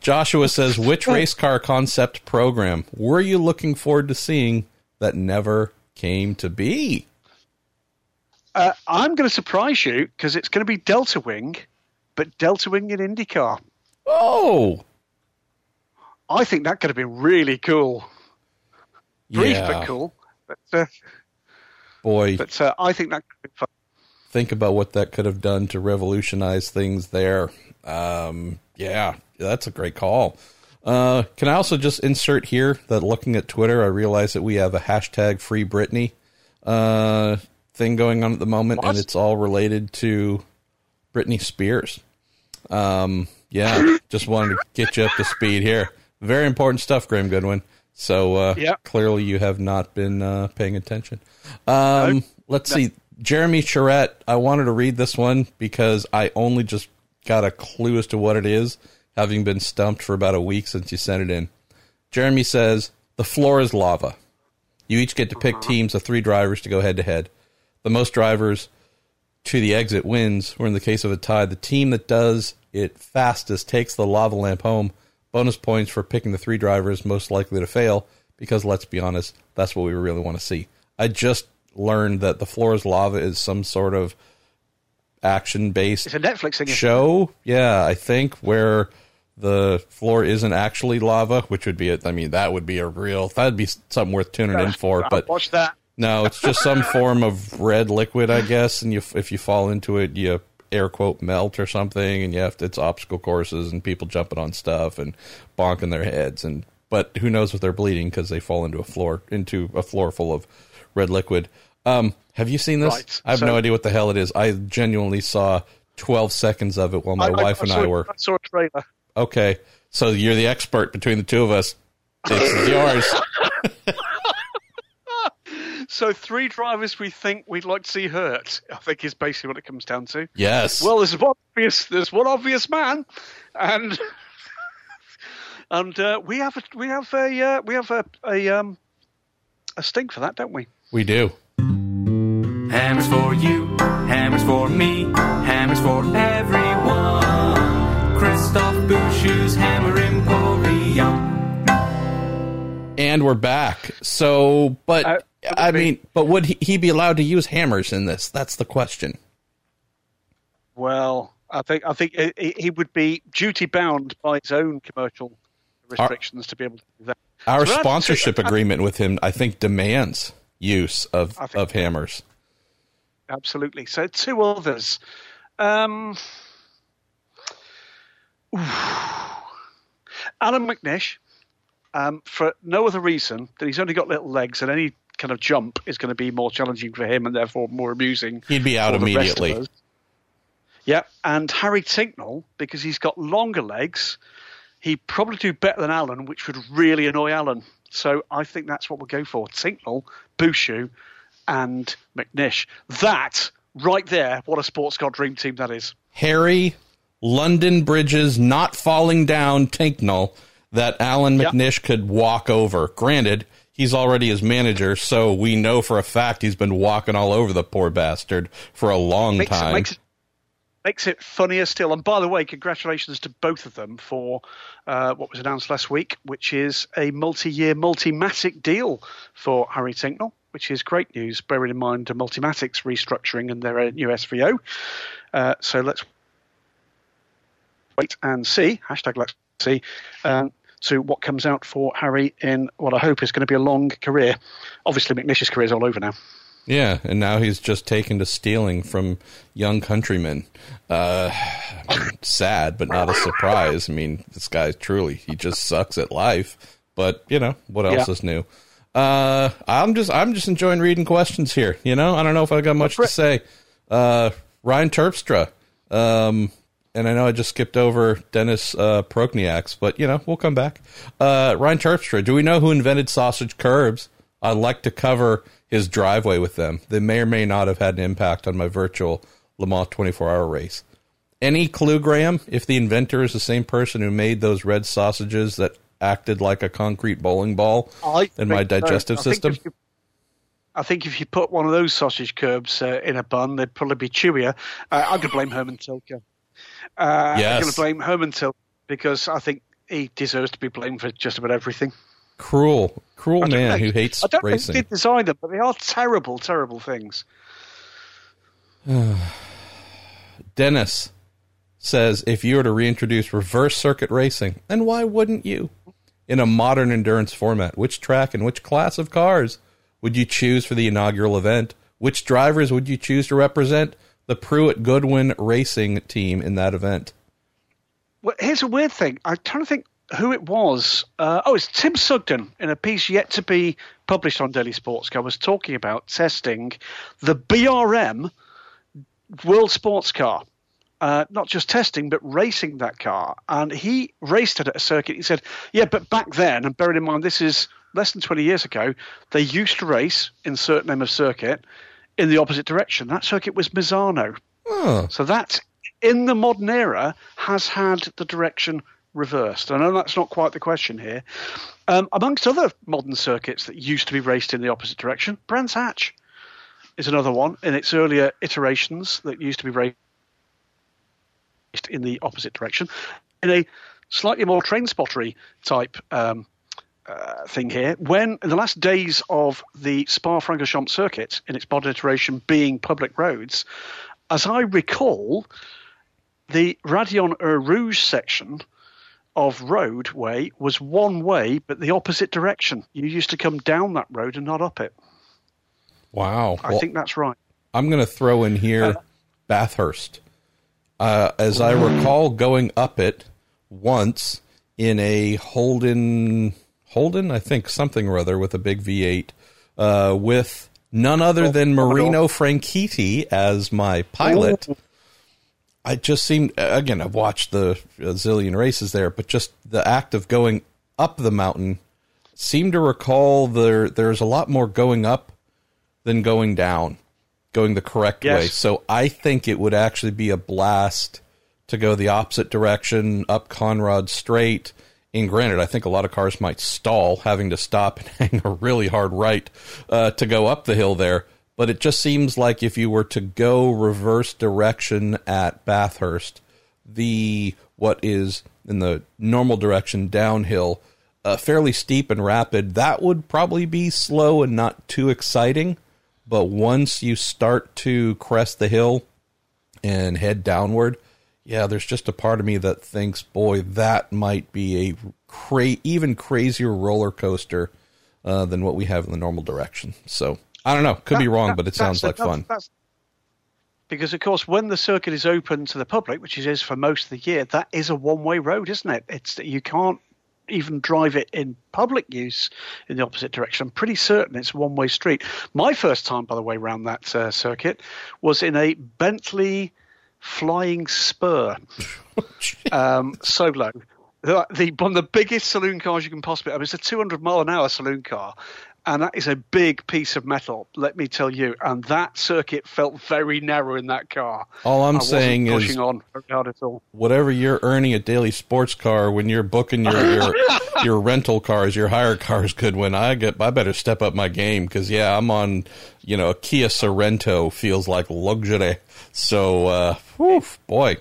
Joshua says, which race car concept program were you looking forward to seeing that never came to be? I'm going to surprise you because it's going to be Delta Wing, but Delta Wing in IndyCar. Oh! I think that could have been really cool. Brief but cool. But I think that could be fun. Think about what that could have done to revolutionize things there. That's a great call. Can I also just insert here that looking at Twitter, I realize that we have a hashtag Free Britney. Thing going on at the moment, and it's all related to Britney Spears. Just wanted to get you up to speed here. Very important stuff, Graham Goodwin. So clearly you have not been paying attention. Let's see. Jeremy Charette, I wanted to read this one because I only just got a clue as to what it is, having been stumped for about a week since you sent it in. Jeremy says, the floor is lava. You each get to pick teams of 3 drivers to go head-to-head. The most drivers to the exit wins, or in the case of a tie, the team that does it fastest takes the lava lamp home. Bonus points for picking the 3 drivers most likely to fail, because let's be honest, that's what we really want to see. I just learned that The Floor is Lava is some sort of action-based it's a Netflix show. Yeah, I think, where the floor isn't actually lava, which would be that'd be something worth tuning in for. But watch that. No, it's just some form of red liquid, I guess, and if you fall into it, you air quote melt or something, and it's obstacle courses and people jumping on stuff and bonking their heads, but who knows if they're bleeding because they fall into a floor full of red liquid. Have you seen this? Right. I have no idea what the hell it is. I genuinely saw 12 seconds of it while my wife and I were. I saw a trailer. Okay, so you're the expert between the two of us. This is yours. So 3 drivers we think we'd like to see hurt, I think, is basically what it comes down to. Yes. Well, there's one obvious man, and we have a stink for that, don't we? We do. Hammers for you, hammers Hammers for me, hammers for everyone. Christoph Bouchou's Hammer Emporium. And we're back. So, but I mean, would he be allowed to use hammers in this? That's the question. Well, I think he would be duty bound by his own commercial restrictions to be able to do that. Our sponsorship agreement with him, I think, demands use of hammers. Absolutely. So two others. Alan McNish, for no other reason than he's only got little legs and any kind of jump is going to be more challenging for him and therefore more amusing. He'd be out immediately. Yeah, and Harry Tinknell, because he's got longer legs, he'd probably do better than Alan, which would really annoy Alan. So I think that's what we'll go for. Tinknell, Bouchou, and McNish. That, right there, what a sports car dream team that is. Harry, London Bridges, not falling down, Tinknell, that Alan McNish could walk over. Granted, he's already his manager, so we know for a fact he's been walking all over the poor bastard for a long time. Makes it funnier still. And by the way, congratulations to both of them for what was announced last week, which is a multi-year Multimatic deal for Harry Tinknell, which is great news, bearing in mind Multimatic's restructuring and their new SVO. So let's wait and see, hashtag let's see, to what comes out for Harry in what I hope is going to be a long career. Obviously, McNish's career is all over now. Yeah, and now he's just taken to stealing from young countrymen. Sad, but not a surprise. I mean, this guy truly, he just sucks at life. But, you know, what else is new? I'm just enjoying reading questions here, you know? I don't know if I got much to say. Ryan Terpstra. And I know I just skipped over Dennis Prokniak's, but, you know, we'll come back. Ryan Terpstra, do we know who invented sausage curbs? I'd like to cover his driveway with them. They may or may not have had an impact on my virtual Le Mans 24-hour race. Any clue, Graham, if the inventor is the same person who made those red sausages that acted like a concrete bowling ball in my digestive system? I think if you put one of those sausage curbs in a bun, they'd probably be chewier. I'm going to blame Herman Tilke. Yes. I'm going to blame Herman Tilke because I think he deserves to be blamed for just about everything. Cruel man who hates racing. I don't think he did design them, but they are terrible, terrible things. Dennis says, if you were to reintroduce reverse circuit racing, then why wouldn't you? In a modern endurance format, which track and which class of cars would you choose for the inaugural event? Which drivers would you choose to represent the Pruett Goodwin racing team in that event? Well, here's a weird thing. I'm trying to think who it was. It's Tim Sugden in a piece yet to be published on Daily Sportscar was talking about testing the BRM World Sports Car, not just testing, but racing that car. And he raced it at a circuit. He said, yeah, but back then, and bearing in mind, this is less than 20 years ago, they used to race in certain name of circuit in the opposite direction. That circuit was Misano. Oh. So that in the modern era has had the direction reversed. I know that's not quite the question here. Amongst other modern circuits that used to be raced in the opposite direction, Brands Hatch is another one in its earlier iterations that used to be raced in the opposite direction. In a slightly more train-spottery type thing here, when in the last days of the Spa-Francorchamps circuit in its modern iteration being public roads, as I recall, the Radion-Rouge section of roadway was one way, but the opposite direction. You used to come down that road and not up it. Wow. I think that's right. I'm going to throw in here Bathurst. As I recall, going up it once in a Holden, I think, something or other, with a big V8, with none other than Marino Franchitti as my pilot. Oh. I just seemed, again, I've watched the zillion races there, but just the act of going up the mountain seemed to recall there's a lot more going up than going down, going the correct way. So I think it would actually be a blast to go the opposite direction, up Conrad Strait. And granted, I think a lot of cars might stall, having to stop and hang a really hard right to go up the hill there. But it just seems like if you were to go reverse direction at Bathurst, what is in the normal direction downhill, fairly steep and rapid, that would probably be slow and not too exciting. But once you start to crest the hill and head downward, yeah, there's just a part of me that thinks, boy, that might be a even crazier roller coaster than what we have in the normal direction. So I don't know. Could be wrong, but it sounds like fun. Because, of course, when the circuit is open to the public, which it is for most of the year, that is a one-way road, isn't it? You can't even drive it in public use in the opposite direction. I'm pretty certain it's a one-way street. My first time, by the way, around that circuit was in a Bentley Flying Spur solo. One of the biggest saloon cars you can possibly – I mean, it's a 200-mile-an-hour saloon car. And that is a big piece of metal, let me tell you. And that circuit felt very narrow in that car. All I'm saying is, pushing on very hard at all. Whatever you're earning at Daily Sports Car when you're booking your rental cars, your hire cars, Goodwin, I better step up my game because I'm on a Kia Sorento, feels like luxury. So, boy.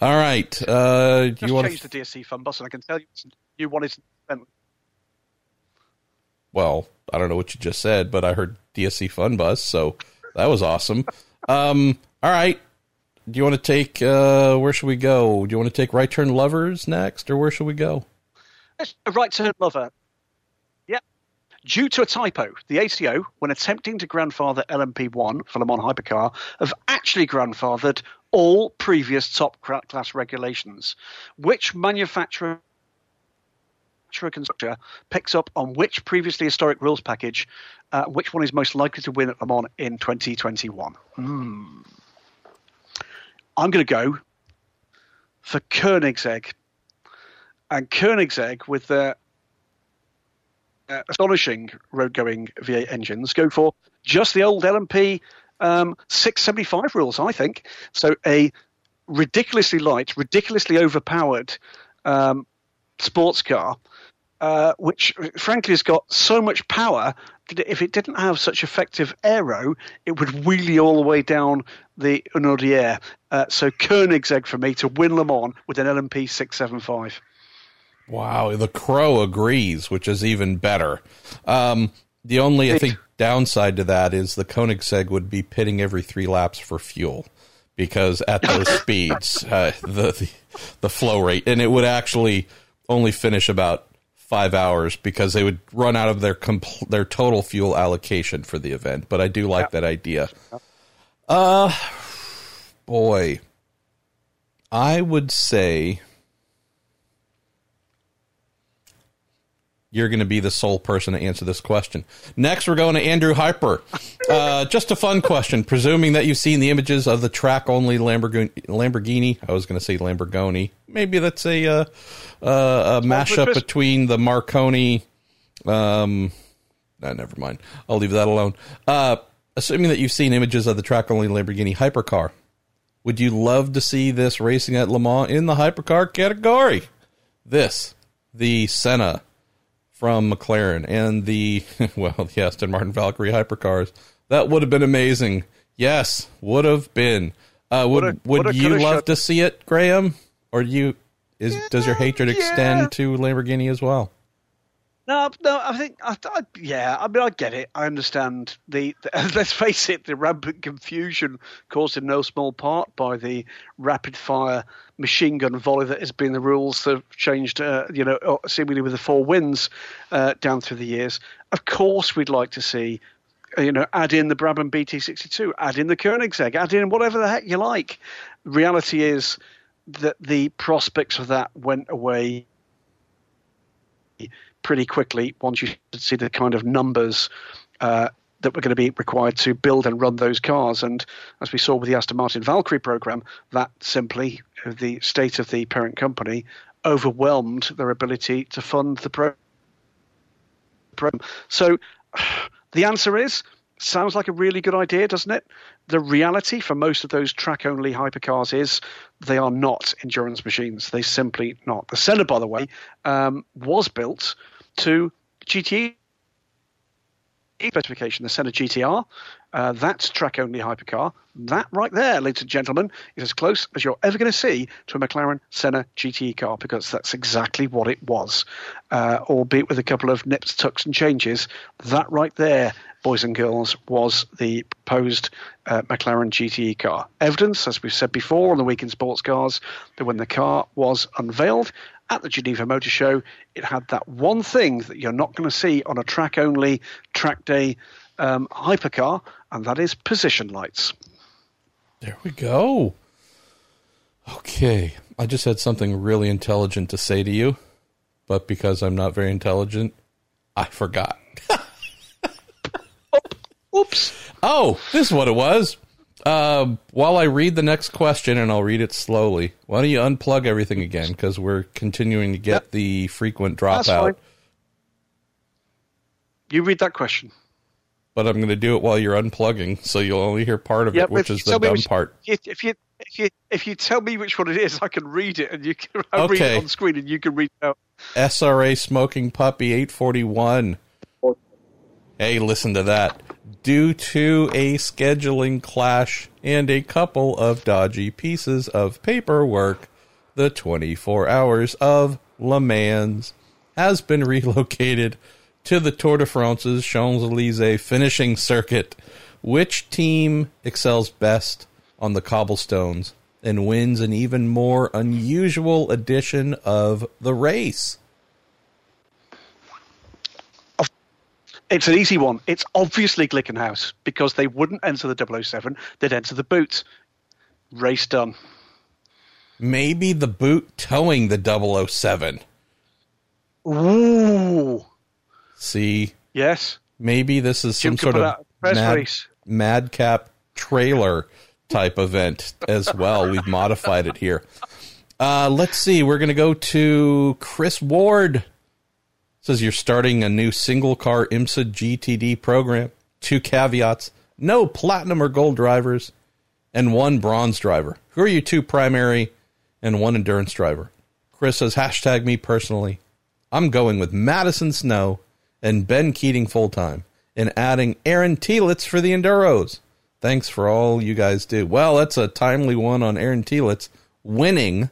All right, you want to change the DSC fun bus, and I can tell you, you wanted to spend. Well, I don't know what you just said, but I heard DSC Fun Bus, so that was awesome. All right. Do you want to take where should we go? Do you want to take Right Turn Lovers next, or where should we go? Right Turn Lover. Yep. Due to a typo, the ACO, when attempting to grandfather LMP1 for Le Mans Hypercar, have actually grandfathered all previous top-class regulations. Which manufacturer constructor picks up on which previously historic rules package, which one is most likely to win at Le Mans in 2021? I'm going to go for Koenigsegg. And Koenigsegg, with their astonishing road-going V8 engines, go for just the old LMP 675 rules, I think. So a ridiculously light, ridiculously overpowered sports car, which frankly has got so much power that if it didn't have such effective aero, it would wheelie all the way down the Unodier. So Koenigsegg for me to win Le Mans with an LMP 675. Wow, the Crow agrees, which is even better. The only, I think, downside to that is the Koenigsegg would be pitting every 3 laps for fuel. Because at those speeds, the flow rate, and it would actually only finish about 5 hours because they would run out of their total fuel allocation for the event. But I do like that idea. Boy, I would say you're going to be the sole person to answer this question. Next, we're going to Andrew Hyper. Just a fun question. Presuming that you've seen the images of the track-only Lamborghini. I was going to say Lamborghini. Maybe that's a mashup between the Marconi. Never mind. I'll leave that alone. Assuming that you've seen images of the track-only Lamborghini Hypercar, would you love to see this racing at Le Mans in the Hypercar category? The Senna from McLaren and the Aston Martin Valkyrie hypercars. That would have been amazing. Yes, would have been. Would you love to see it, Graham? Or does your hatred extend to Lamborghini as well? No, I think I get it. I understand the let's face it, the rampant confusion caused in no small part by the rapid fire machine gun volley that has been the rules that have changed, seemingly with the 4 wins down through the years. Of course, we'd like to see, add in the Brabham BT62, add in the Koenigsegg, add in whatever the heck you like. Reality is that the prospects of that went away pretty quickly once you see the kind of numbers that were going to be required to build and run those cars. And as we saw with the Aston Martin Valkyrie program, that simply, the state of the parent company, overwhelmed their ability to fund the program. So the answer is, sounds like a really good idea, doesn't it? The reality for most of those track-only hypercars is they are not endurance machines. They simply not. The Senna, by the way, was built to GTE specification, the Senna GTR, That's track-only hypercar. That right there, ladies and gentlemen, is as close as you're ever going to see to a McLaren Senna GTE car, because that's exactly what it was, albeit with a couple of nips, tucks and changes. That right there, boys and girls, was the proposed McLaren GTE car. Evidence, as we've said before on the Week in Sports Cars, that when the car was unveiled at the Geneva Motor Show, it had that one thing that you're not going to see on a track-only, track-day hypercar, and that is position lights. There we go. Okay. I just had something really intelligent to say to you, but because I'm not very intelligent, I forgot. Oops. Oh, this is what it was. While I read the next question, and I'll read it slowly, why don't you unplug everything again, because we're continuing to get the frequent dropout. That's fine. You read that question. But I'm going to do it while you're unplugging, so you'll only hear part of it, which is the dumb part. If you tell me which one it is, I can read it, and you can read it on screen, and you can read it out. SRA Smoking Puppy 841. Hey, listen to that. Due to a scheduling clash and a couple of dodgy pieces of paperwork, the 24 hours of Le Mans has been relocated to the Tour de France's Champs-Élysées finishing circuit. Which team excels best on the cobblestones and wins an even more unusual edition of the race? It's an easy one. It's obviously Glickenhaus, because they wouldn't enter the 007. They'd enter the boot. Race done. Maybe the boot towing the 007. Ooh. See? Yes. Maybe this is some sort of madcap trailer type event as well. We've modified it here. Let's see. We're going to go to Chris Ward. Says you're starting a new single-car IMSA GTD program. 2 caveats. No platinum or gold drivers and 1 bronze driver. Who are you? 2 primary and 1 endurance driver. Chris says, hashtag me personally. I'm going with Madison Snow and Ben Keating full-time and adding Aaron Tielitz for the Enduros. Thanks for all you guys do. Well, that's a timely one on Aaron Tielitz winning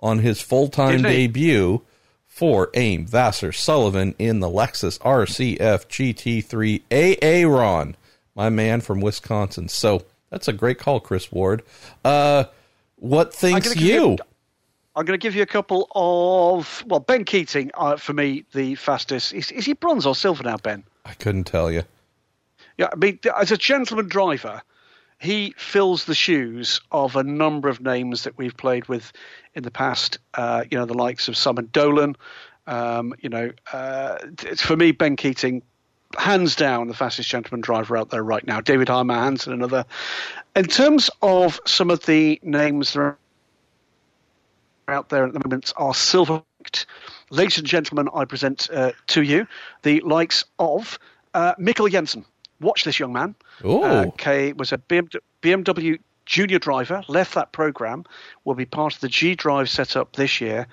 on his full-time debut for AIM Vassar Sullivan in the Lexus RCF GT3 Aaron, my man from Wisconsin. So that's a great call, Chris Ward. What thinks you? I'm going to give you a couple of, well, Ben Keating, for me, the fastest. Is he bronze or silver now, Ben? I couldn't tell you. Yeah, I mean, as a gentleman driver, he fills the shoes of a number of names that we've played with in the past. The likes of Simon Dolan. For me, Ben Keating, hands down, the fastest gentleman driver out there right now. David Heimer Hansen, another. In terms of some of the names that are out there at the moment are silver. Ladies and gentlemen, I present to you the likes of Mikkel Jensen. Watch this young man. He was a BMW junior driver, left that program, will be part of the G-Drive setup this year.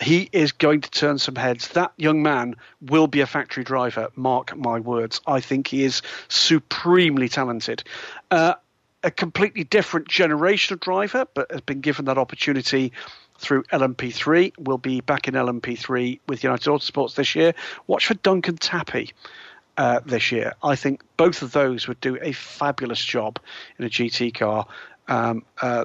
He is going to turn some heads. That young man will be a factory driver, mark my words. I think he is supremely talented. A completely different generation of driver, but has been given that opportunity through LMP3. Will be back in LMP3 with United Autosports this year. Watch for Duncan Tappy. This year. I think both of those would do a fabulous job in a GT car.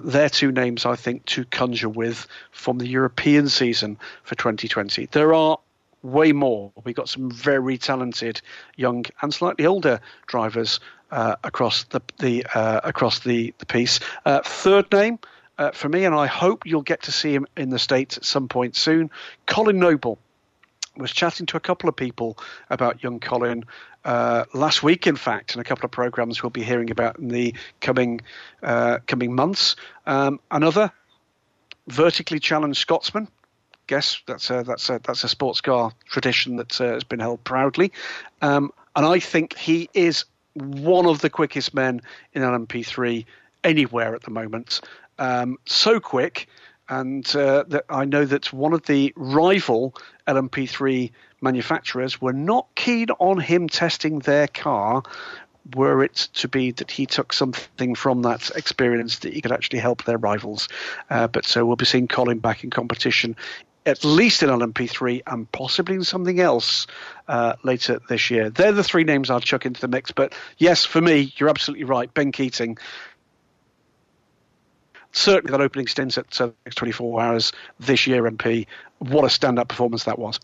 They're 2 names, I think, to conjure with from the European season for 2020. There are way more. We've got some very talented young and slightly older drivers across the piece. Third name for me, and I hope you'll get to see him in the States at some point soon, Colin Noble. Was chatting to a couple of people about young Colin last week, in fact, and a couple of programs we'll be hearing about in the coming months. Another vertically challenged Scotsman. Guess that's a sports car tradition that has been held proudly, and I think he is one of the quickest men in LMP3 anywhere at the moment. So quick. And I know that one of the rival LMP3 manufacturers were not keen on him testing their car were it to be that he took something from that experience that he could actually help their rivals. But so we'll be seeing Colin back in competition, at least in LMP3 and possibly in something else later this year. They're the three names I'll chuck into the mix. But yes, for me, you're absolutely right. Ben Keating. Certainly that opening stint at the next 24 hours this year, MP. What a stand-up performance that was.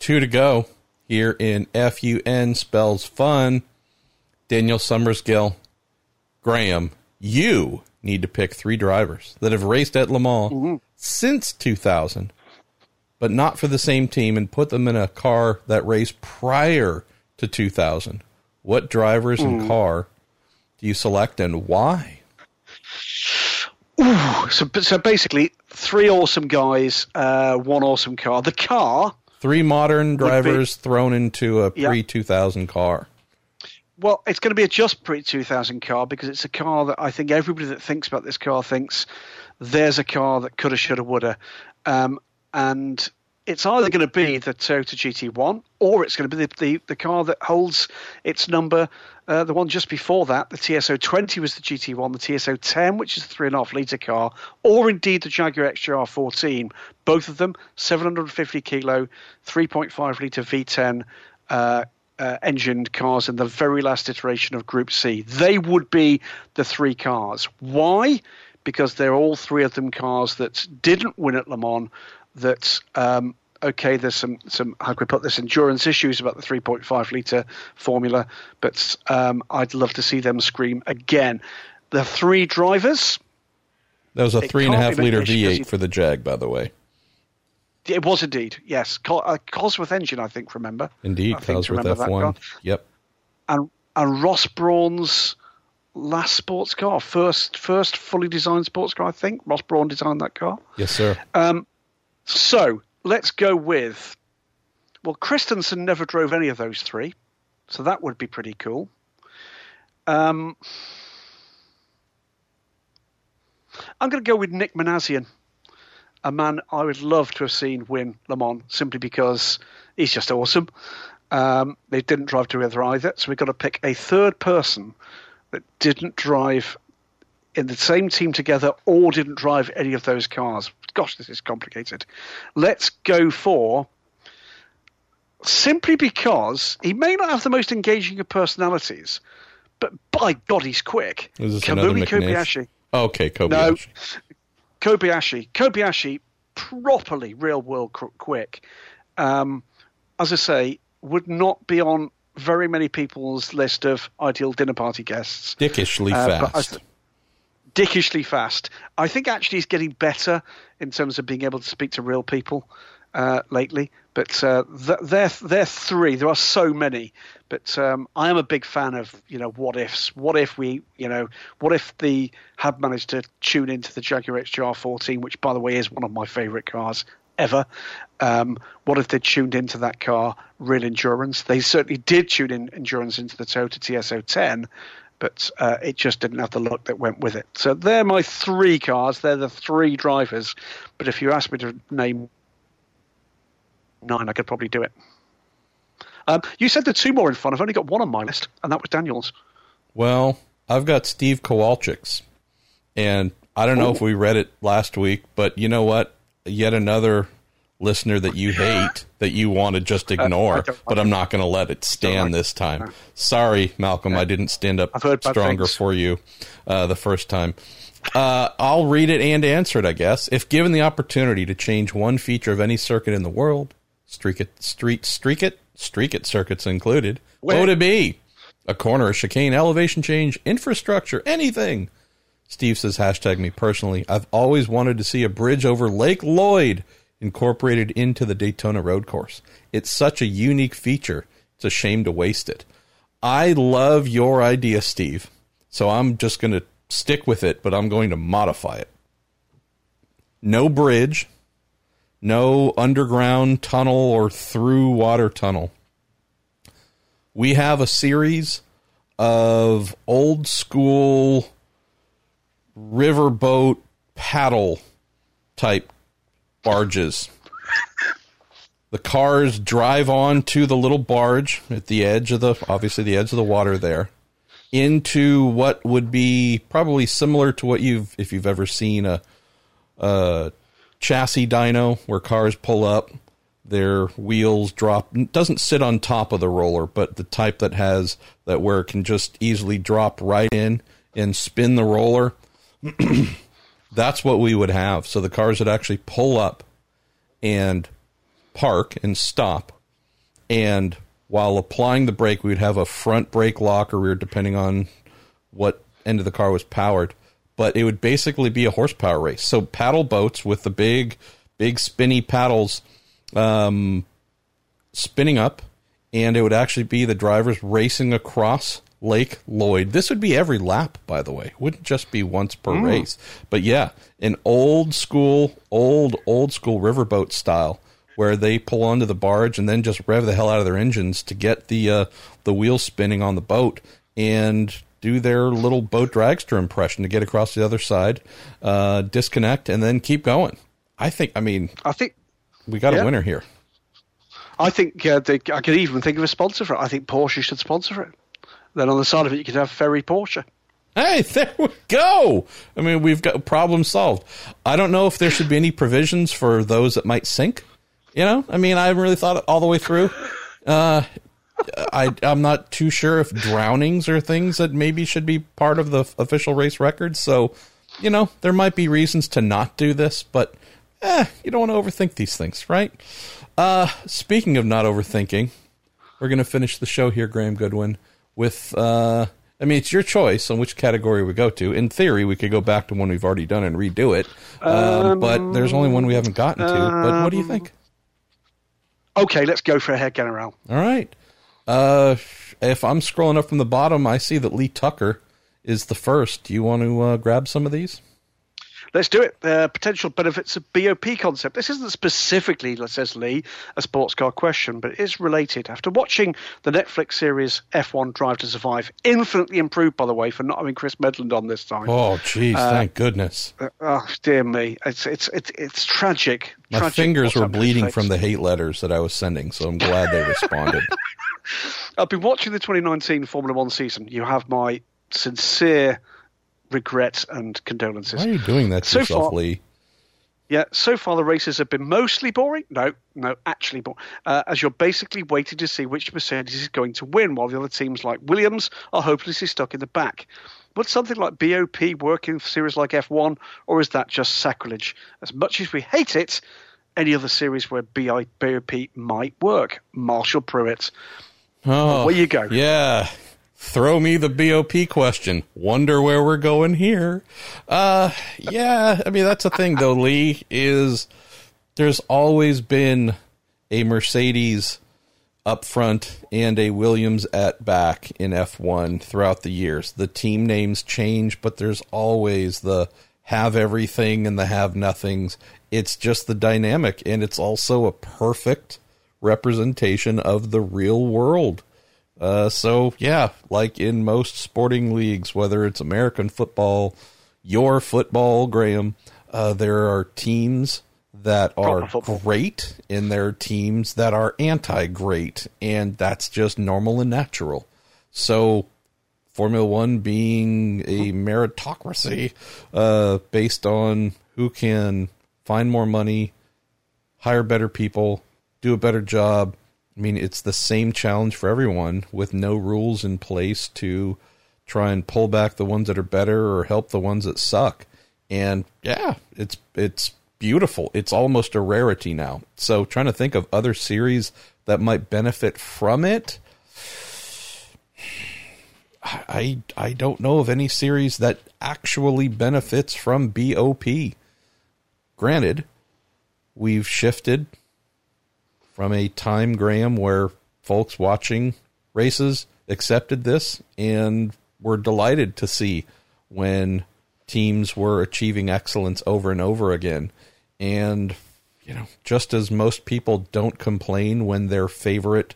Two to go here in FUN Spells Fun. Daniel Summersgill, Graham, you need to pick three drivers that have raced at Le Mans since 2000, but not for the same team, and put them in a car that raced prior to 2000. What drivers and car do you select, and why? Ooh, so basically, three awesome guys, one awesome car. The car... Three modern drivers thrown into a pre-2000 car. Well, it's going to be a just pre-2000 car, because it's a car that I think everybody that thinks about this car thinks there's a car that coulda, shoulda, woulda. And it's either going to be the Toyota GT1, or it's going to be the car that holds its number... the one just before that, the TSO20 was the GT1, the TSO10, which is the 3.5-litre car, or indeed the Jaguar XJR14, both of them, 750-kilo, 3.5-litre V10 engined cars in the very last iteration of Group C. They would be the three cars. Why? Because they're all three of them cars that didn't win at Le Mans, that... okay, there's some how can we put this, endurance issues about the 3.5 litre formula, but I'd love to see them scream again. The three drivers. That was a 3.5 litre V8 for the Jag, by the way. It was indeed, yes. A Cosworth engine, I think, remember. Indeed, Cosworth F1. Yep. And Ross Brawn's last sports car, first fully designed sports car, I think. Ross Brawn designed that car. Yes, sir. So... let's go with, well, Christensen never drove any of those three, so that would be pretty cool. I'm going to go with Nick Manassian, a man I would love to have seen win Le Mans, simply because he's just awesome. They didn't drive together either, so we've got to pick a third person that didn't drive in the same team together or didn't drive any of those cars. Gosh, this is complicated. Let's go for, simply because he may not have the most engaging of personalities, but by God, he's quick. Is this Kamui Kobayashi? Oh, okay, Kobayashi. No, Kobayashi, properly real-world quick. As I say, would not be on very many people's list of ideal dinner party guests. Dickishly fast. Dickishly fast. I think actually he's getting better in terms of being able to speak to real people lately. But they're three. There are so many. But I am a big fan of, what ifs. What if they had managed to tune into the Jaguar XJR14, which, by the way, is one of my favourite cars ever. What if they tuned into that car real endurance? They certainly did tune in endurance into the Toyota TSO10. But it just didn't have the look that went with it. So they're my three cars. They're the three drivers. But if you asked me to name nine, I could probably do it. You said there are two more in front. I've only got one on my list, and that was Daniel's. Well, I've got Steve Kowalczyk's. And I don't know if we read it last week, but you know what? Yet another listener that you hate that you want to just ignore, but I'm not going to let it stand this time. No. Sorry, Malcolm, I didn't stand up stronger for you the first time. I'll read it and answer it, I guess. If given the opportunity to change one feature of any circuit in the world, streak it circuits included, what would it be? A corner, a chicane, elevation change, infrastructure, anything. Steve says, #me personally. I've always wanted to see a bridge over Lake Lloyd incorporated into the Daytona road course. It's such a unique feature. It's a shame to waste it. I love your idea, Steve. So I'm just going to stick with it, but I'm going to modify it. No bridge, no underground tunnel or through water tunnel. We have a series of old school riverboat paddle type barges The cars drive on to the little barge at the edge of the, obviously the edge of the water there, into what would be probably similar to what you've, if you've ever seen a chassis dyno where cars pull up, their wheels drop. It doesn't sit on top of the roller, but the type that has that where it can just easily drop right in and spin the roller. That's what we would have. So the cars would actually pull up and park and stop. And while applying the brake, we would have a front brake lock or rear, depending on what end of the car was powered. But it would basically be a horsepower race. So paddle boats with the big, big spinny paddles spinning up, and it would actually be the drivers racing across Lake Lloyd. This would be every lap, by the way. It wouldn't just be once per race. But yeah, an old school riverboat style where they pull onto the barge and then just rev the hell out of their engines to get the wheels spinning on the boat and do their little boat dragster impression to get across the other side, disconnect, and then keep going. I think we got a winner here. I think I could even think of a sponsor for it. I think Porsche should sponsor it. Then on the side of it, you could have Ferry Porsche. Hey, there we go. I mean, we've got a problem solved. I don't know if there should be any provisions for those that might sink. You know, I mean, I haven't really thought it all the way through. I'm not too sure if drownings are things that maybe should be part of the official race record. So, you know, there might be reasons to not do this, but you don't want to overthink these things, right? Speaking of not overthinking, we're going to finish the show here, Graham Goodwin, with, I mean, it's your choice on which category we go to. In theory, we could go back to one we've already done and redo it, but there's only one we haven't gotten to. But what do you think? Okay, let's go for a head general. All right. If I'm scrolling up from the bottom, I see that Lee Tucker is the first. Do you want to grab some of these? Let's do it. Potential benefits of BOP concept. This isn't specifically, says Lee, a sports car question, but it is related. After watching the Netflix series F1 Drive to Survive, infinitely improved, by the way, for not having Chris Medland on this time. Oh, jeez, thank goodness. Oh, dear me. It's tragic. My fingers were bleeding from the hate letters that I was sending, so I'm glad they responded. I've been watching the 2019 Formula One season. You have my sincere regret and condolences. Why are you doing that to yourself, Lee? Yeah, so far the races have been mostly boring. No, actually boring. As you're basically waiting to see which Mercedes is going to win, while the other teams like Williams are hopelessly stuck in the back. Would something like BOP work in series like F1, or is that just sacrilege? As much as we hate it, any other series where BOP might work? Marshall Pruett. Oh, where you go? Yeah. Throw me the BOP question. Wonder where we're going here. Yeah, I mean, that's the thing, though, Lee, is there's always been a Mercedes up front and a Williams at back in F1 throughout the years. The team names change, but there's always the have everything and the have nothings. It's just the dynamic, and it's also a perfect representation of the real world. So, yeah, like in most sporting leagues, whether it's American football, your football, Graham, there are teams that are great and there are teams that are anti-great, and that's just normal and natural. So Formula One being a meritocracy based on who can find more money, hire better people, do a better job. I mean, it's the same challenge for everyone with no rules in place to try and pull back the ones that are better or help the ones that suck. And yeah, it's beautiful. It's almost a rarity now. So trying to think of other series that might benefit from it. I don't know of any series that actually benefits from BOP. Granted, we've shifted from a time, Graham, where folks watching races accepted this and were delighted to see when teams were achieving excellence over and over again. And, you know, just as most people don't complain when their favorite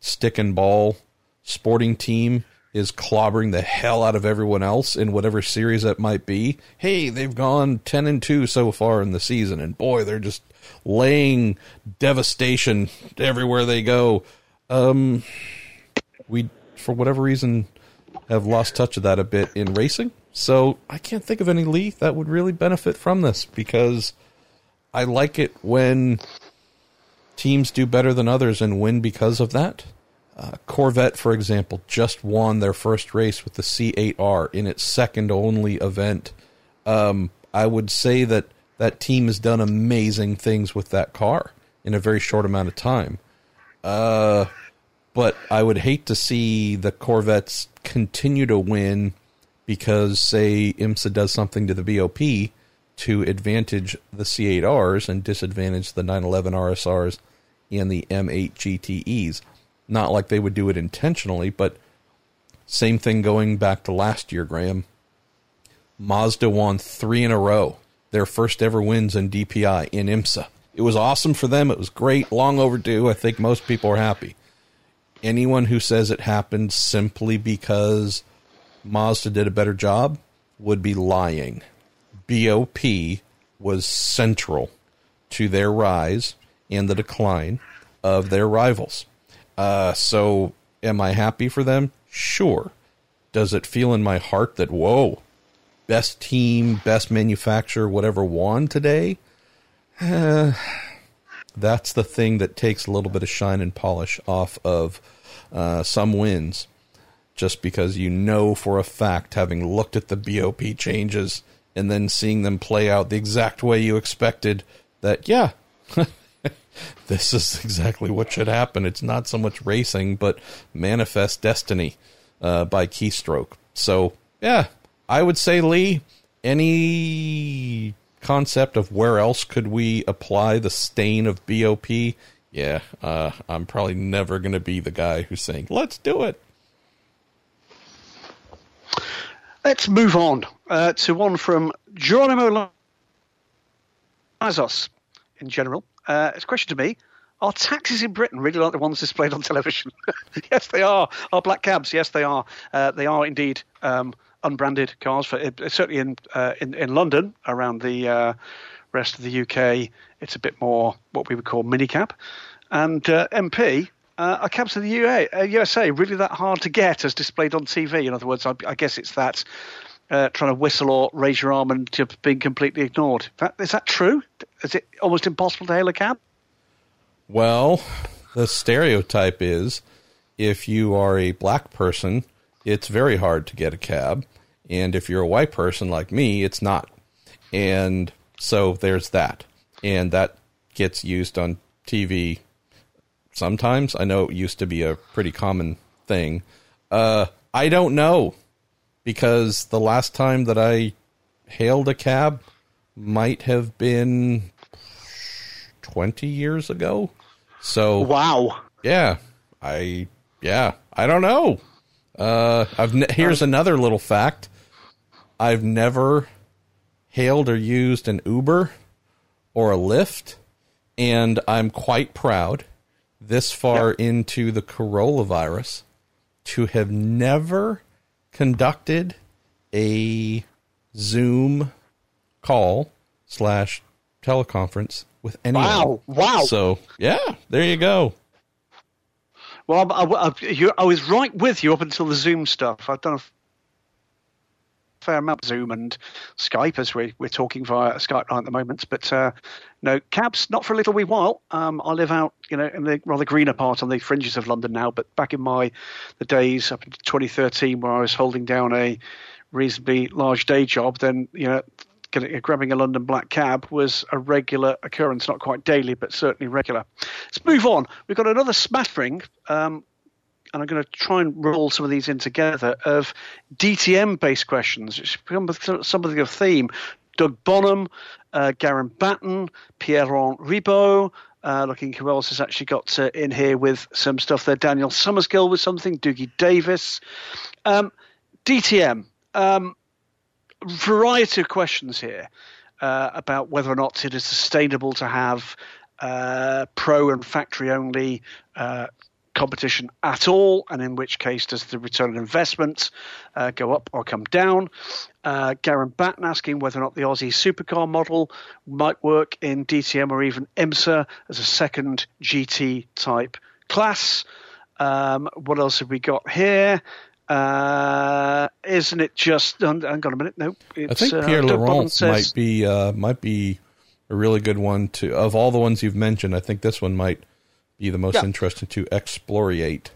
stick and ball sporting team is clobbering the hell out of everyone else in whatever series that might be. Hey, they've gone 10-2 so far in the season, and boy, they're just laying devastation everywhere they go. We, for whatever reason, have lost touch of that a bit in racing. So I can't think of any league that would really benefit from this, because I like it when teams do better than others and win because of that. Corvette, for example, just won their first race with the C8R in its second only event. I would say that that team has done amazing things with that car in a very short amount of time. But I would hate to see the Corvettes continue to win because, say, IMSA does something to the BOP to advantage the C8Rs and disadvantage the 911 RSRs and the M8 GTEs. Not like they would do it intentionally, but same thing going back to last year, Graham. Mazda won 3 in a row, their first ever wins in DPI in IMSA. It was awesome for them. It was great, long overdue. I think most people are happy. Anyone who says it happened simply because Mazda did a better job would be lying. BOP was central to their rise and the decline of their rivals. So am I happy for them? Sure. Does it feel in my heart that, whoa, best team, best manufacturer, whatever won today? That's the thing that takes a little bit of shine and polish off of some wins, just because you know for a fact, having looked at the BOP changes and then seeing them play out the exact way you expected, that, yeah, this is exactly what should happen. It's not so much racing, but manifest destiny by keystroke. So, yeah, I would say, Lee, any concept of where else could we apply the stain of BOP? Yeah, I'm probably never going to be the guy who's saying, let's do it. Let's move on to one from Geronimo Lazos in general. It's a question to me. Are taxis in Britain really like the ones displayed on television? Yes, they are. Are black cabs? Yes, they are. They are indeed unbranded cars. For certainly in London, around the rest of the UK, it's a bit more what we would call minicab. And MP, are cabs in the USA really that hard to get as displayed on TV? In other words, I guess it's that trying to whistle or raise your arm and being completely ignored. Is that true? Is it almost impossible to hail a cab? Well, the stereotype is if you are a black person, it's very hard to get a cab. And if you're a white person like me, it's not. And so there's that. And that gets used on TV sometimes. I know it used to be a pretty common thing. I don't know, because the last time that I hailed a cab might have been 20 years ago. So wow. I don't know. Here's another little fact. I've never hailed or used an Uber or a Lyft, and I'm quite proud this far into the coronavirus to have never conducted a Zoom call / teleconference with anyone. Wow. So, yeah, there you go. Well, I was right with you up until the Zoom stuff. I've done a fair amount of Zoom and Skype, as we're talking via Skype at the moment. But no, cabs, not for a little wee while. I live out, in the rather greener part on the fringes of London now. But back in the days up in 2013 where I was holding down a reasonably large day job, then, grabbing a London black cab was a regular occurrence, not quite daily, but certainly regular. Let's move on. We've got another smattering, and I'm going to try and roll some of these in together, of DTM-based questions. It's become something of a theme. Doug Bonham, Garen Batten, Pierre-Henri Ribaud, looking who else has actually got in here with some stuff there. Daniel Summersgill with something, Doogie Davis. DTM. Variety of questions here about whether or not it is sustainable to have pro and factory only competition at all, and in which case does the return on investment go up or come down? Garen Batten asking whether or not the Aussie Supercar model might work in DTM or even IMSA as a second GT type class. What else have we got here? Isn't it just? Hang on a minute. No, it's, I think Pierre Laurent might be a really good one to. Of all the ones you've mentioned, I think this one might be the most interesting to explorate.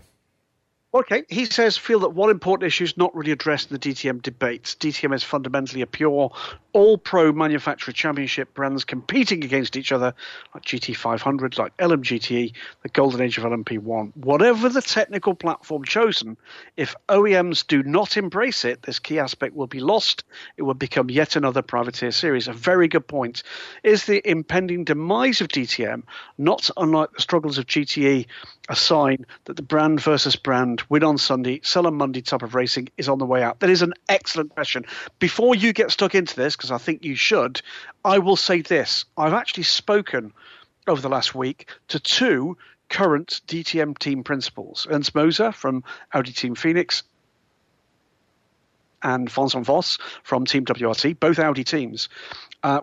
Okay, he says, feel that one important issue is not really addressed in the DTM debates. DTM is fundamentally a pure, all-pro manufacturer championship, brands competing against each other, like GT500, like LMGTE, the golden age of LMP1. Whatever the technical platform chosen, if OEMs do not embrace it, this key aspect will be lost. It will become yet another privateer series. A very good point. Is the impending demise of DTM, not unlike the struggles of GTE, a sign that the brand versus brand, win on Sunday, sell on Monday type of racing is on the way out? That is an excellent question. Before you get stuck into this, because I think you should, I will say this. I've actually spoken over the last week to two current DTM team principals, Ernst Moser from Audi Team Phoenix and Vincent Voss from Team WRT, both Audi teams.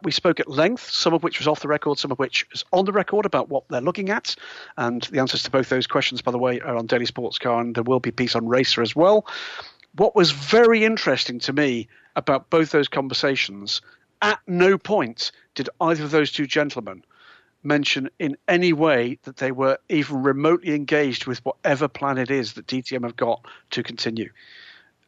We spoke at length, some of which was off the record, some of which is on the record, about what they're looking at. And the answers to both those questions, by the way, are on Daily Sports Car, and there will be a piece on Racer as well. What was very interesting to me about both those conversations, at no point did either of those two gentlemen mention in any way that they were even remotely engaged with whatever plan it is that DTM have got to continue.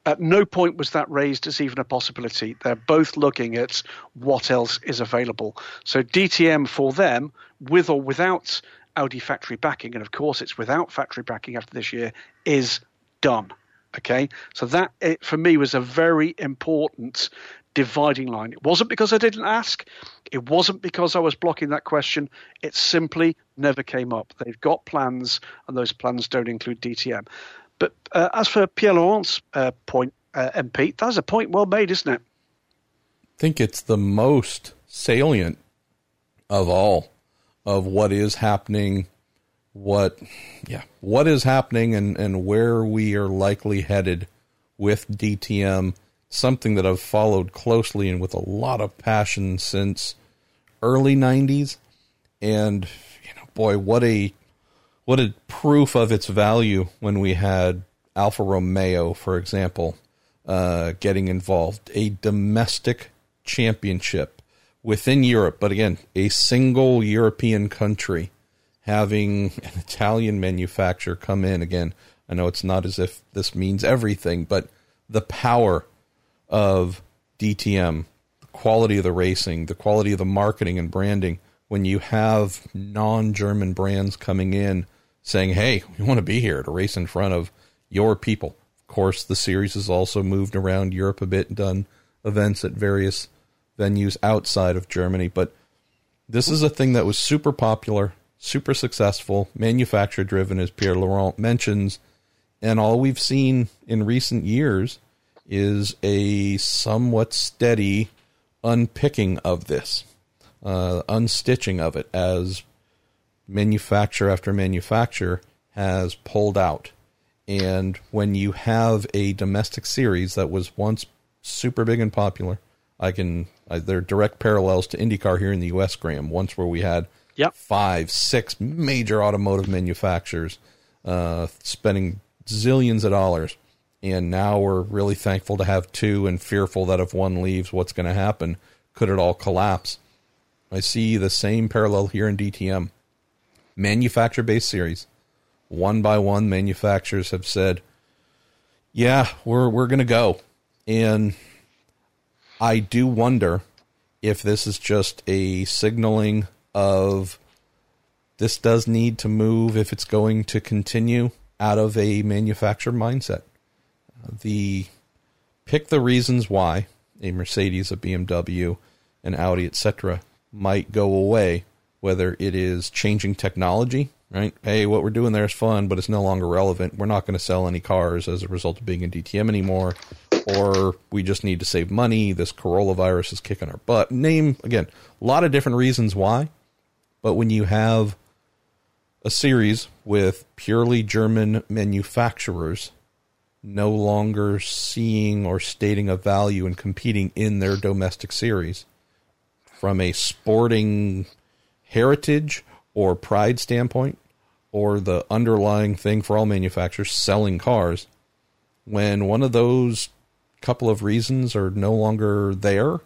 At no point was that raised as even a possibility. They're both looking at what else is available. So DTM for them, with or without Audi factory backing, and of course it's without factory backing after this year, is done. Okay, so that, it, for me, was a very important dividing line. It wasn't because I didn't ask. It wasn't because I was blocking that question. It simply never came up. They've got plans, and those plans don't include DTM. But as for Pierre Laurent's point, MP, that's a point well made, isn't it? I think it's the most salient of all of what is happening, what is happening and where we are likely headed with DTM, something that I've followed closely and with a lot of passion since early 90s. And, boy, what a proof of its value when we had Alfa Romeo, for example, getting involved. A domestic championship within Europe, but again, a single European country having an Italian manufacturer come in. Again, I know it's not as if this means everything, but the power of DTM, the quality of the racing, the quality of the marketing and branding, when you have non-German brands coming in, saying, hey, we want to be here to race in front of your people. Of course, the series has also moved around Europe a bit and done events at various venues outside of Germany. But this is a thing that was super popular, super successful, manufacturer-driven, as Pierre Laurent mentions. And all we've seen in recent years is a somewhat steady unpicking of this, unstitching of it, as manufacturer after manufacturer has pulled out. And when you have a domestic series that was once super big and popular, there are direct parallels to IndyCar here in the U.S., Graham, once where we had 5, 6 major automotive manufacturers spending zillions of dollars. And now we're really thankful to have two and fearful that if one leaves, what's going to happen? Could it all collapse? I see the same parallel here in DTM. Manufacturer-based series, one by one, manufacturers have said, "Yeah, we're going to go." And I do wonder if this is just a signaling of this does need to move if it's going to continue out of a manufacturer mindset. Pick the reasons why a Mercedes, a BMW, an Audi, etc., might go away. Whether it is changing technology, right? Hey, what we're doing there is fun, but it's no longer relevant. We're not going to sell any cars as a result of being in DTM anymore, or we just need to save money. This coronavirus is kicking our butt. Again, a lot of different reasons why, but when you have a series with purely German manufacturers no longer seeing or stating a value in competing in their domestic series from a sporting heritage or pride standpoint, or the underlying thing for all manufacturers, selling cars. When one of those couple of reasons are no longer there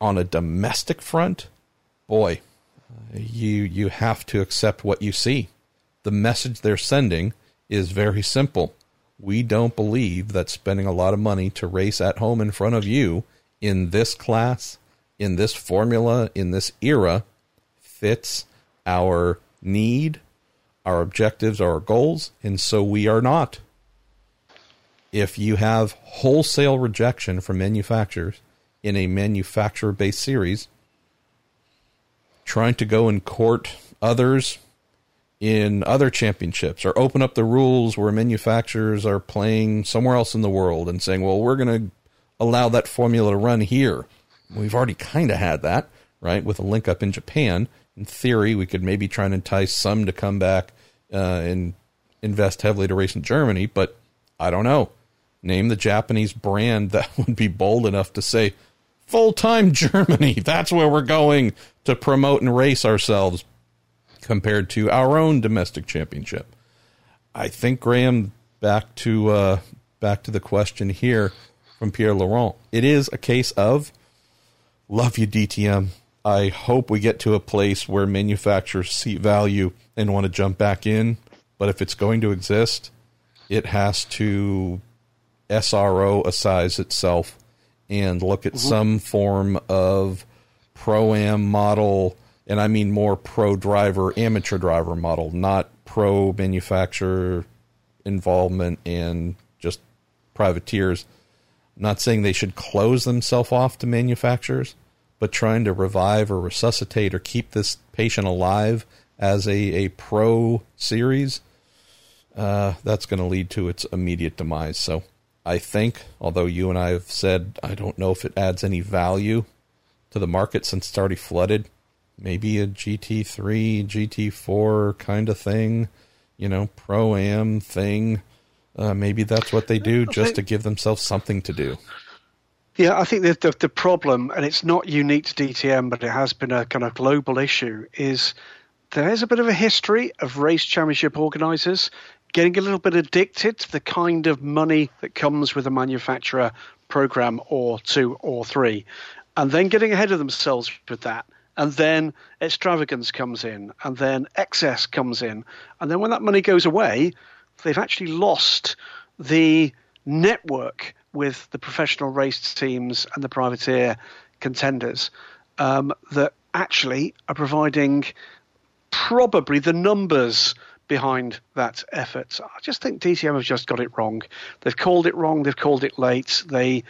on a domestic front, boy, you have to accept what you see. The message they're sending is very simple. We don't believe that spending a lot of money to race at home in front of you in this class, in this formula, in this era fits our need, our objectives, our goals, and so we are not. If you have wholesale rejection from manufacturers in a manufacturer-based series, trying to go and court others in other championships or open up the rules where manufacturers are playing somewhere else in the world and saying, well, we're going to allow that formula to run here. We've already kind of had that, right, with a link up in Japan. In theory, we could maybe try and entice some to come back and invest heavily to race in Germany, but I don't know. Name the Japanese brand that would be bold enough to say, full-time Germany, that's where we're going to promote and race ourselves compared to our own domestic championship. I think, Graham, back to the question here from Pierre Laurent, it is a case of love you, DTM. I hope we get to a place where manufacturers see value and want to jump back in, but if it's going to exist, it has to SRO-asize itself and look at some form of pro-am model, and I mean more pro-driver, amateur driver model, not pro-manufacturer involvement and just privateers. I'm not saying they should close themselves off to manufacturers, but trying to revive or resuscitate or keep this patient alive as a pro series, that's going to lead to its immediate demise. So I think, although you and I have said, I don't know if it adds any value to the market since it's already flooded, maybe a GT3, GT4 kind of thing, you know, pro-am thing. Maybe that's what they do just to give themselves something to do. Yeah, I think the problem, and it's not unique to DTM, but it has been a kind of global issue, is there's a bit of a history of race championship organisers getting a little bit addicted to the kind of money that comes with a manufacturer program or two or three, and then getting ahead of themselves with that. And then extravagance comes in, and then excess comes in. And then when that money goes away, they've actually lost the network with the professional race teams and the privateer contenders that actually are providing probably the numbers behind that effort. I just think DTM have just got it wrong. They've called it wrong. They've called it late. They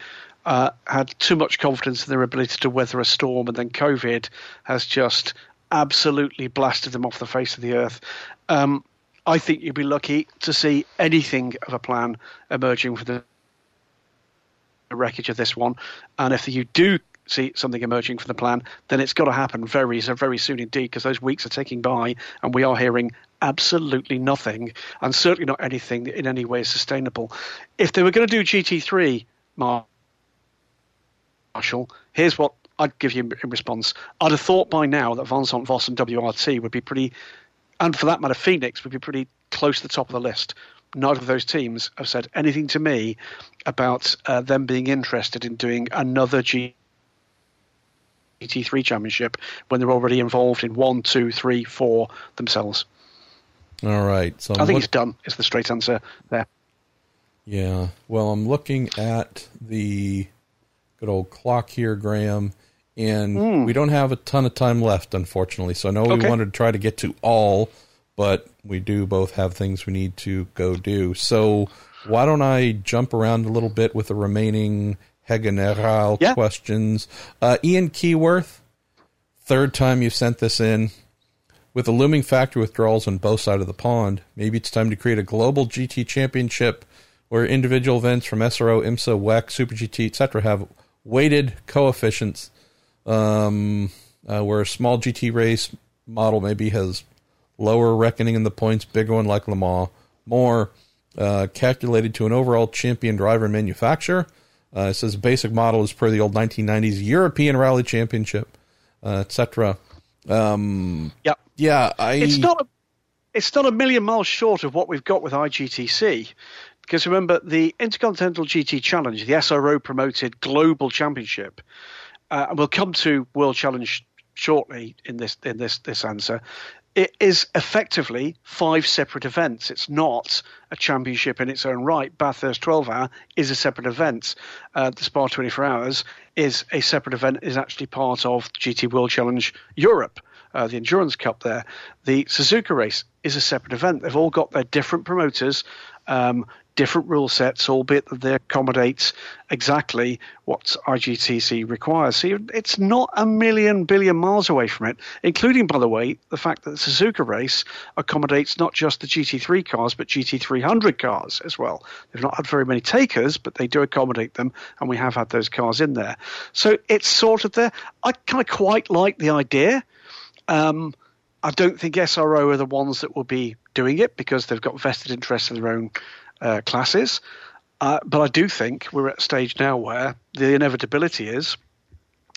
had too much confidence in their ability to weather a storm, and then COVID has just absolutely blasted them off the face of the earth. I think you'd be lucky to see anything of a plan emerging from the wreckage of this one. And if you do see something emerging from the plan, then it's got to happen very soon indeed, because those weeks are ticking by and we are hearing absolutely nothing, and certainly not anything that in any way is sustainable. If they were going to do GT3, Marshall, here's what I'd give you in response. I'd have thought by now that Vincent Voss and WRT would be pretty... and for that matter, Phoenix would be pretty close to the top of the list. Neither of those teams have said anything to me about them being interested in doing another GT3 championship when they're already involved in 1, 2, 3, 4 themselves. All right. So I think it's done. It's the straight answer there. Yeah. Well, I'm looking at the good old clock here, Graham. And we don't have a ton of time left, unfortunately. So I know we wanted to try to get to all, but we do both have things we need to go do. So why don't I jump around a little bit with the remaining Hegeneral questions. Ian Keyworth, third time you've sent this in. With the looming factory withdrawals on both sides of the pond, maybe it's time to create a global GT championship where individual events from SRO, IMSA, WEC, Super GT, etc. have weighted coefficients. Where a small GT race model maybe has lower reckoning in the points, bigger one like Le Mans, more calculated to an overall champion driver and manufacturer. It says the basic model is per the old 1990s European Rally Championship, etc. It's not a million miles short of what we've got with IGTC, because remember the Intercontinental GT Challenge, the SRO promoted global championship, and we'll come to World Challenge shortly in this answer. It is effectively 5 separate events. It's not a championship in its own right. Bathurst 12-hour is a separate event. The Spa 24 hours is a separate event, is actually part of GT World Challenge Europe, the Endurance Cup there. The Suzuka race is a separate event. They've all got their different promoters, different rule sets, albeit that they accommodate exactly what IGTC requires. So it's not a million billion miles away from it, including, by the way, the fact that the Suzuka race accommodates not just the GT3 cars, but GT300 cars as well. They've not had very many takers, but they do accommodate them, and we have had those cars in there. So it's sort of there. I kind of quite like the idea. I don't think SRO are the ones that will be doing it because they've got vested interests in their own classes. But I do think we're at a stage now where the inevitability is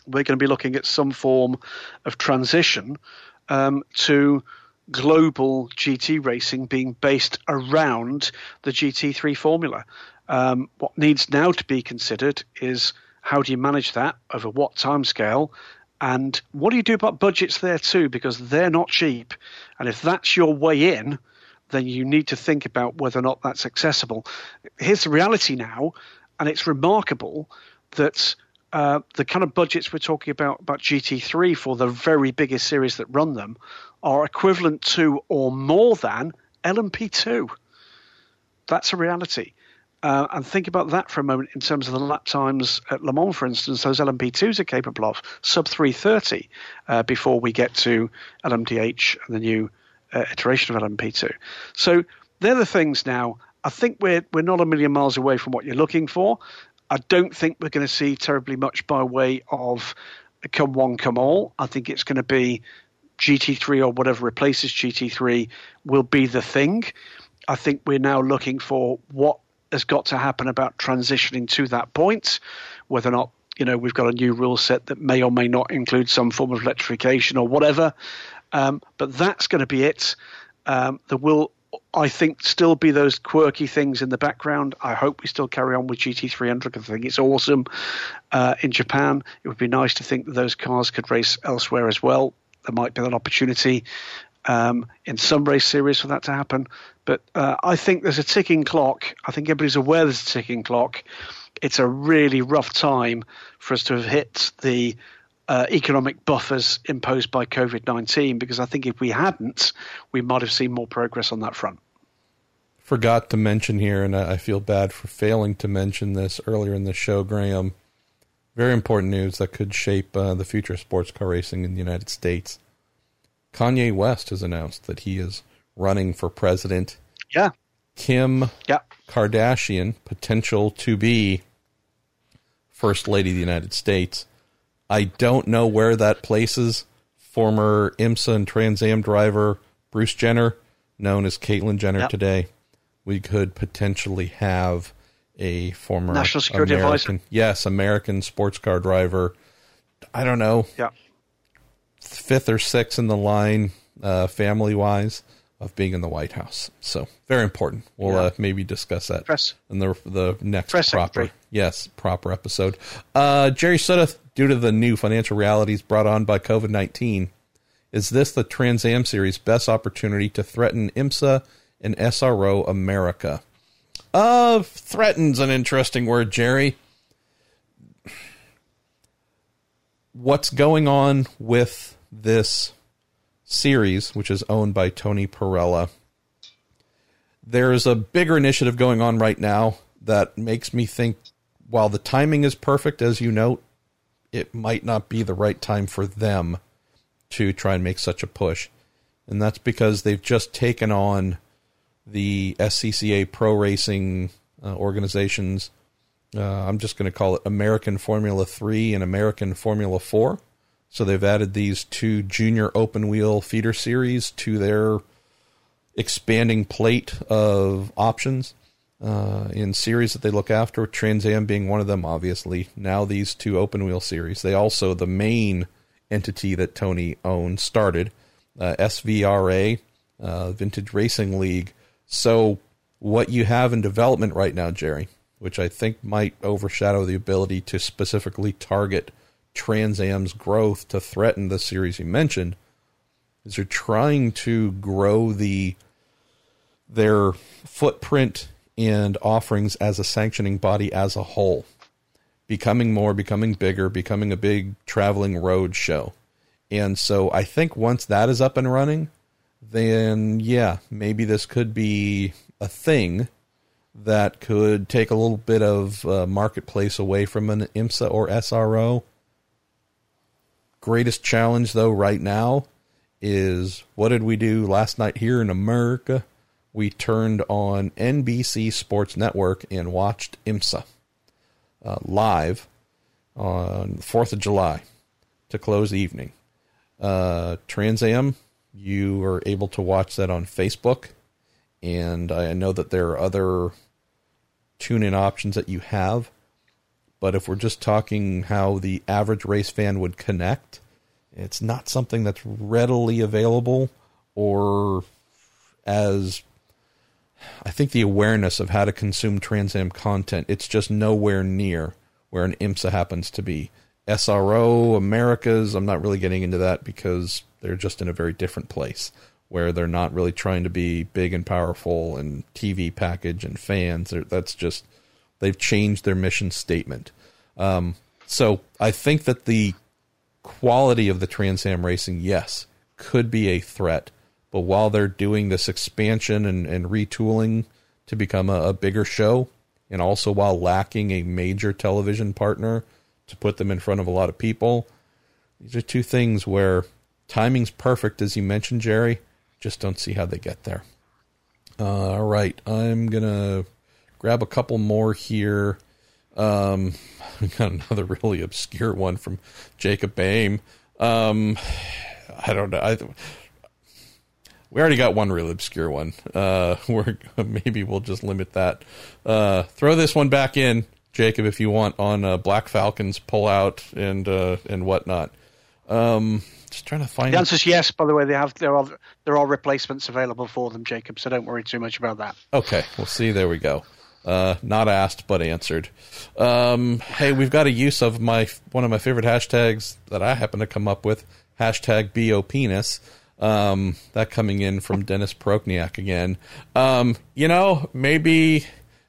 we're going to be looking at some form of transition to global GT racing being based around the GT3 formula. What needs now to be considered is how do you manage that, over what timescale, and what do you do about budgets there too, because they're not cheap. And if that's your way in, then you need to think about whether or not that's accessible. Here's the reality now, and it's remarkable that the kind of budgets we're talking about GT3 for the very biggest series that run them are equivalent to or more than LMP2. That's a reality. And think about that for a moment in terms of the lap times at Le Mans, for instance. Those LMP2s are capable of sub 3:30 before we get to LMDH and the new iteration of LMP2. So they're the things now. I think we're not a million miles away from what you're looking for. I don't think we're going to see terribly much by way of come one, come all. I think it's going to be GT3 or whatever replaces GT3 will be the thing. I think we're now looking for what has got to happen about transitioning to that point, whether or not, you know, we've got a new rule set that may or may not include some form of electrification or whatever. But that's going to be it. There will, I think, still be those quirky things in the background. I hope we still carry on with GT300. I think it's awesome in Japan. It would be nice to think that those cars could race elsewhere as well. There might be an opportunity in some race series for that to happen. But I think there's a ticking clock. I think everybody's aware there's a ticking clock. It's a really rough time for us to have hit the economic buffers imposed by COVID-19, because I think if we hadn't, we might have seen more progress on that front. Forgot to mention here, and I feel bad for failing to mention this earlier in the show, Graham, very important news that could shape the future of sports car racing in the United States. Kanye West has announced that he is running for president. Yeah. Kim Kardashian, potential to be First Lady of the United States. I don't know where that places former IMSA and Trans Am driver Bruce Jenner, known as Caitlyn Jenner today. We could potentially have a former National Security Advisor. Yes, American sports car driver. I don't know. Yeah. 5th or 6th in the line, family-wise, of being in the White House. So very important. We'll maybe discuss that in the next proper episode. Jerry Sudduth, due to the new financial realities brought on by COVID-19, is this the Trans Am Series' best opportunity to threaten IMSA and SRO America? Threaten's an interesting word, Jerry. What's going on with this series, which is owned by Tony Perella? There's a bigger initiative going on right now that makes me think, while the timing is perfect, as you note, it might not be the right time for them to try and make such a push. And that's because they've just taken on the SCCA pro racing organizations. I'm just going to call it American Formula 3 and American Formula 4. So they've added these two junior open wheel feeder series to their expanding plate of options in series that they look after, Trans Am being one of them, obviously. Now these two open wheel series. They also, the main entity that Tony owned started, SVRA, Vintage Racing League. So what you have in development right now, Jerry, which I think might overshadow the ability to specifically target Trans Am's growth to threaten the series you mentioned, is you're trying to grow their footprint and offerings as a sanctioning body as a whole, becoming more, becoming bigger, becoming a big traveling road show. And so I think once that is up and running, then yeah, maybe this could be a thing that could take a little bit of marketplace away from an IMSA or SRO. Greatest challenge, though, right now is what did we do last night here in America? We turned on NBC Sports Network and watched IMSA live on the 4th of July to close the evening. Trans Am, you are able to watch that on Facebook. And I know that there are other tune-in options that you have. But if we're just talking how the average race fan would connect, it's not something that's readily available, or as I think the awareness of how to consume Trans Am content, it's just nowhere near where an IMSA happens to be. SRO, Americas, I'm not really getting into that because they're just in a very different place where they're not really trying to be big and powerful and TV package and fans. That's just, they've changed their mission statement. So I think that the quality of the Trans Am racing, yes, could be a threat. But while they're doing this expansion and retooling to become a bigger show, and also while lacking a major television partner to put them in front of a lot of people, these are two things where timing's perfect, as you mentioned, Jerry. Just don't see how they get there. All right, I'm going to grab a couple more here. We got another really obscure one from Jacob Bain. I don't know. We already got one really obscure one. Maybe we'll just limit that. Throw this one back in, Jacob, if you want, on Black Falcon's pullout and whatnot. Just trying to find. The answer is yes. By the way, there are replacements available for them, Jacob. So don't worry too much about that. Okay, we'll see. There we go. Not asked but answered. Hey, we've got a use of one of my favorite hashtags that I happen to come up with. Hashtag #BOPenis. That coming in from Dennis Prokniak again.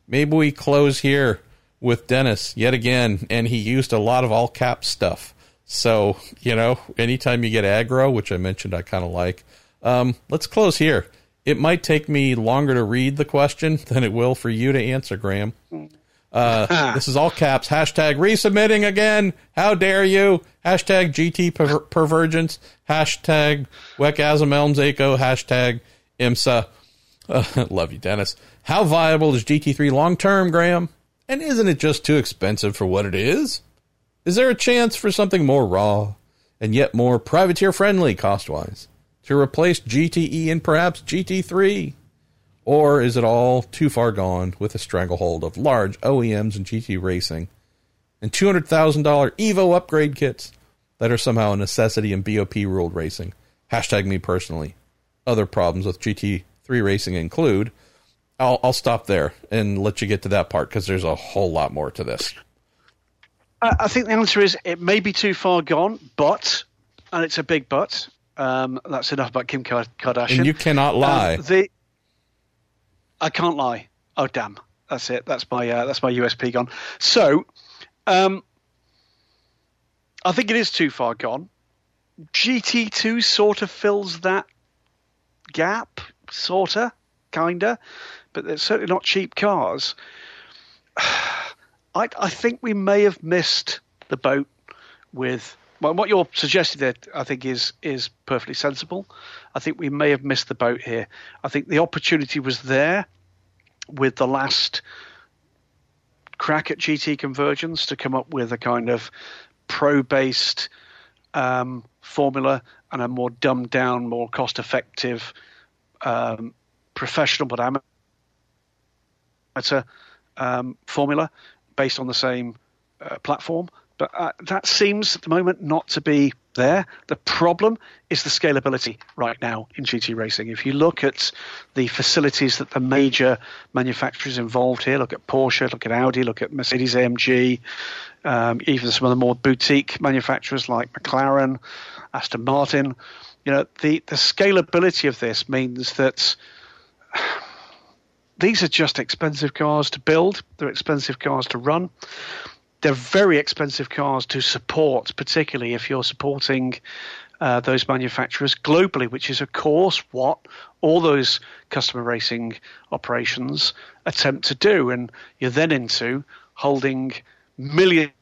Maybe we close here with Dennis yet again, and he used a lot of all cap stuff. So, anytime you get aggro, which I mentioned I kind of like, let's close here. It might take me longer to read the question than it will for you to answer, Graham. This is all caps. Hashtag resubmitting again. How dare you? Hashtag GT pervergence. Hashtag Wekasm Elms Echo. Hashtag IMSA. Love you, Dennis. How viable is GT3 long-term, Graham? And isn't it just too expensive for what it is? Is there a chance for something more raw and yet more privateer-friendly cost-wise to replace GTE and perhaps GT3? Or is it all too far gone with a stranglehold of large OEMs and GT racing and $200,000 Evo upgrade kits that are somehow a necessity in BOP-ruled racing? Hashtag me personally. Other problems with GT3 racing include... I'll stop there and let you get to that part because there's a whole lot more to this. I think the answer is it may be too far gone, but, and it's a big but, that's enough about Kim Kardashian. And you cannot lie. I can't lie. Oh, damn. That's it. That's my USP gone. So I think it is too far gone. GT2 sort of fills that gap, sort of, kind of, but they're certainly not cheap cars. I think we may have missed the boat with what you're suggesting there. I think is perfectly sensible. I think we may have missed the boat here. I think the opportunity was there with the last crack at GT convergence to come up with a kind of pro-based formula and a more dumbed down, more cost-effective professional but amateur formula based on the same platform. But that seems at the moment not to be there. The problem is the scalability right now in GT racing. If you look at the facilities that the major manufacturers involved here, look at Porsche, look at Audi, look at Mercedes-AMG, even some of the more boutique manufacturers like McLaren, Aston Martin, you know, the scalability of this means that these are just expensive cars to build. They're expensive cars to run. They're very expensive cars to support, particularly if you're supporting those manufacturers globally, which is, of course, what all those customer racing operations attempt to do. And you're then into holding millions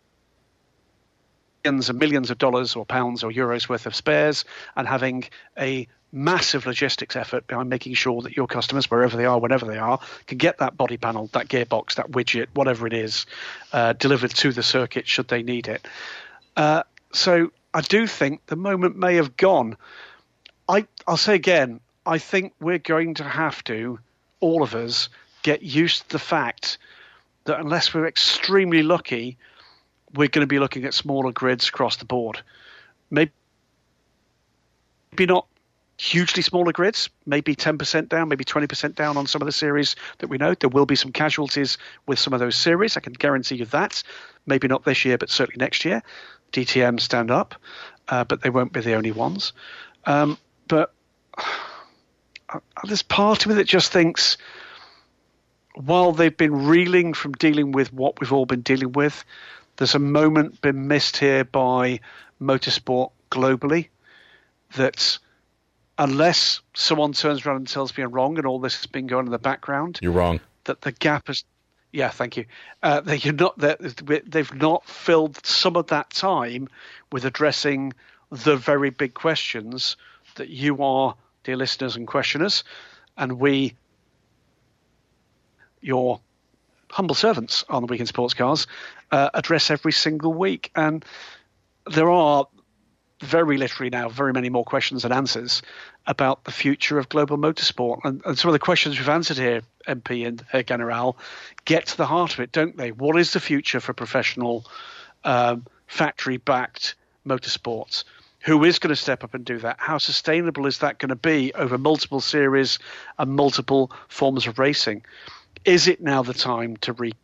and millions of dollars or pounds or euros worth of spares and having a massive logistics effort behind making sure that your customers, wherever they are, whenever they are, can get that body panel, that gearbox, that widget, whatever it is, delivered to the circuit should they need it. So I do think the moment may have gone. I'll say again, I think we're going to have to, all of us, get used to the fact that unless we're extremely lucky, we're going to be looking at smaller grids across the board. Maybe not hugely smaller grids, maybe 10% down, maybe 20% down on some of the series that we know. There will be some casualties with some of those series. I can guarantee you that. Maybe not this year, but certainly next year. DTM stand up, but they won't be the only ones. But there's part of me that just thinks, while they've been reeling from dealing with what we've all been dealing with, there's a moment been missed here by motorsport globally that, unless someone turns around and tells me I'm wrong and all this has been going in the background, you're wrong. That the gap is, yeah, thank you. That you're not, that they've not filled some of that time with addressing the very big questions that you are, dear listeners and questioners, and we, your humble servants on the Week in Sports Cars, address every single week. And there are very literally now very many more questions and answers about the future of global motorsport. And some of the questions we've answered here, MP and General, get to the heart of it, don't they? What is the future for professional factory-backed motorsports? Who is going to step up and do that? How sustainable is that going to be over multiple series and multiple forms of racing? Is it now the time to recast?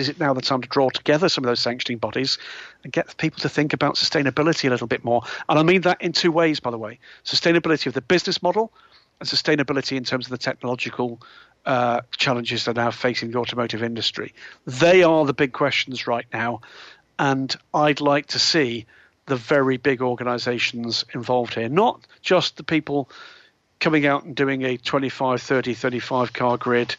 Is it now the time to draw together some of those sanctioning bodies and get people to think about sustainability a little bit more? And I mean that in two ways, by the way. Sustainability of the business model and sustainability in terms of the technological challenges that are now facing the automotive industry. They are the big questions right now, and I'd like to see the very big organisations involved here, not just the people coming out and doing a 25, 30, 35 car grid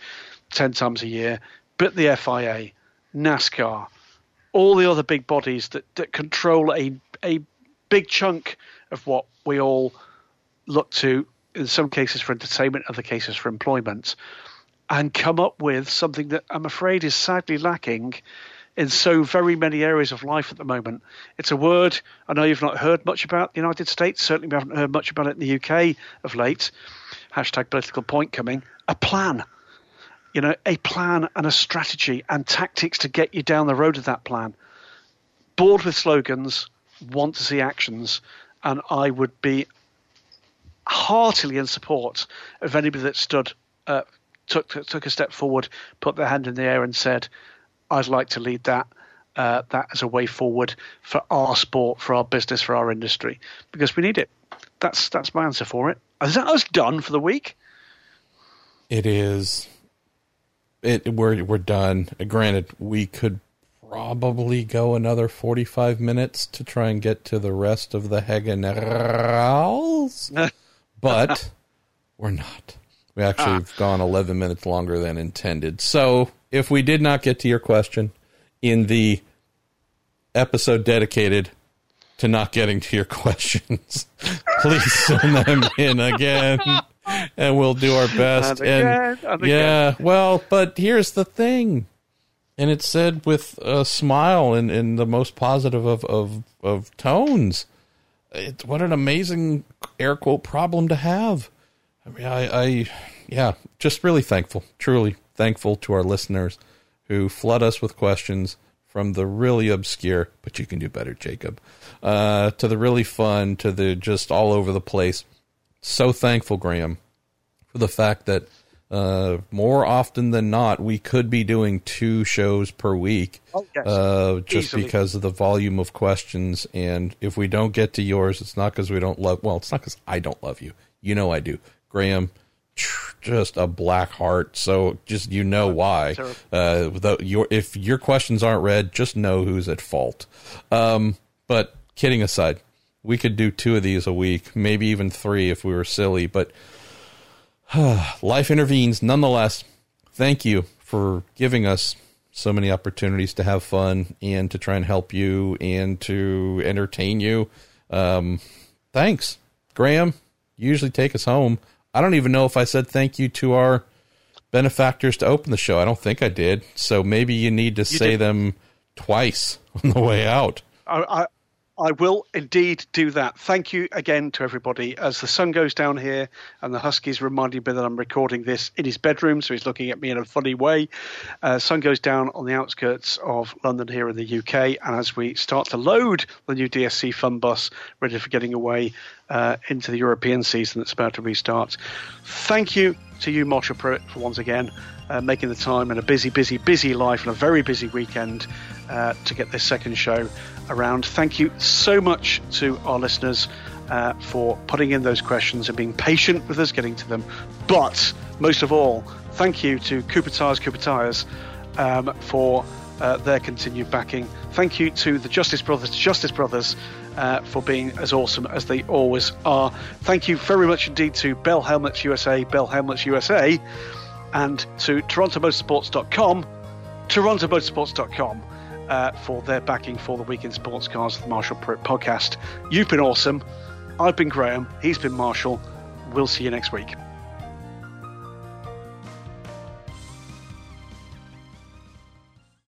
10 times a year, but the FIA, NASCAR, all the other big bodies that control a big chunk of what we all look to, in some cases for entertainment, other cases for employment, and come up with something that I'm afraid is sadly lacking in so very many areas of life at the moment. It's a word I know you've not heard much about the United States. Certainly we haven't heard much about it in the UK of late. Hashtag political point coming. A plan. You know, a plan and a strategy and tactics to get you down the road of that plan. Bored with slogans, want to see actions, and I would be heartily in support of anybody that stood, took a step forward, put their hand in the air and said, I'd like to lead that as a way forward for our sport, for our business, for our industry, because we need it. That's my answer for it. Is that us done for the week? It is. We're done. Granted, we could probably go another 45 minutes to try and get to the rest of the Generals, but we're not. We actually have gone 11 minutes longer than intended. So if we did not get to your question in the episode dedicated to not getting to your questions, please send them in again. And we'll do our best. Well, but here's the thing. And it's said with a smile and in the most positive of tones. What an amazing, air quote, problem to have. I mean, I just really thankful, truly thankful to our listeners who flood us with questions from the really obscure, but you can do better, Jacob, to the really fun, to the just all over the place. So thankful, Graham, for the fact that more often than not, we could be doing 2 shows per week, just easily, because of the volume of questions. And if we don't get to yours, it's not because we don't love, well, it's not because I don't love you. You know, I do. Graham, just a black heart. So just, you know why, if your questions aren't read, just know who's at fault. But kidding aside, we could do 2 of these a week, maybe even 3 if we were silly, but life intervenes. Nonetheless, thank you for giving us so many opportunities to have fun and to try and help you and to entertain you. Thanks, Graham. You usually take us home. I don't even know if I said thank you to our benefactors to open the show. I don't think I did. So maybe you need to them twice on the way out. I will indeed do that. Thank you again to everybody. As the sun goes down here and the Husky's reminding me that I'm recording this in his bedroom, so he's looking at me in a funny way. Sun goes down on the outskirts of London here in the UK, and as we start to load the new DSC fun bus, ready for getting away into the European season that's about to restart. Thank you to you, Marshall Pruett, for once again making the time in a busy, busy, busy life and a very busy weekend to get this second show around. Thank you so much to our listeners for putting in those questions and being patient with us getting to them. But most of all, thank you to Cooper Tires for their continued backing. Thank you to the Justice Brothers for being as awesome as they always are. Thank you very much indeed to Bell Helmets USA, and to TorontoMotorsports.com for their backing for the Week in Sports Cars of the Marshall Pruett podcast. You've been awesome. I've been Graham. He's been Marshall. We'll see you next week.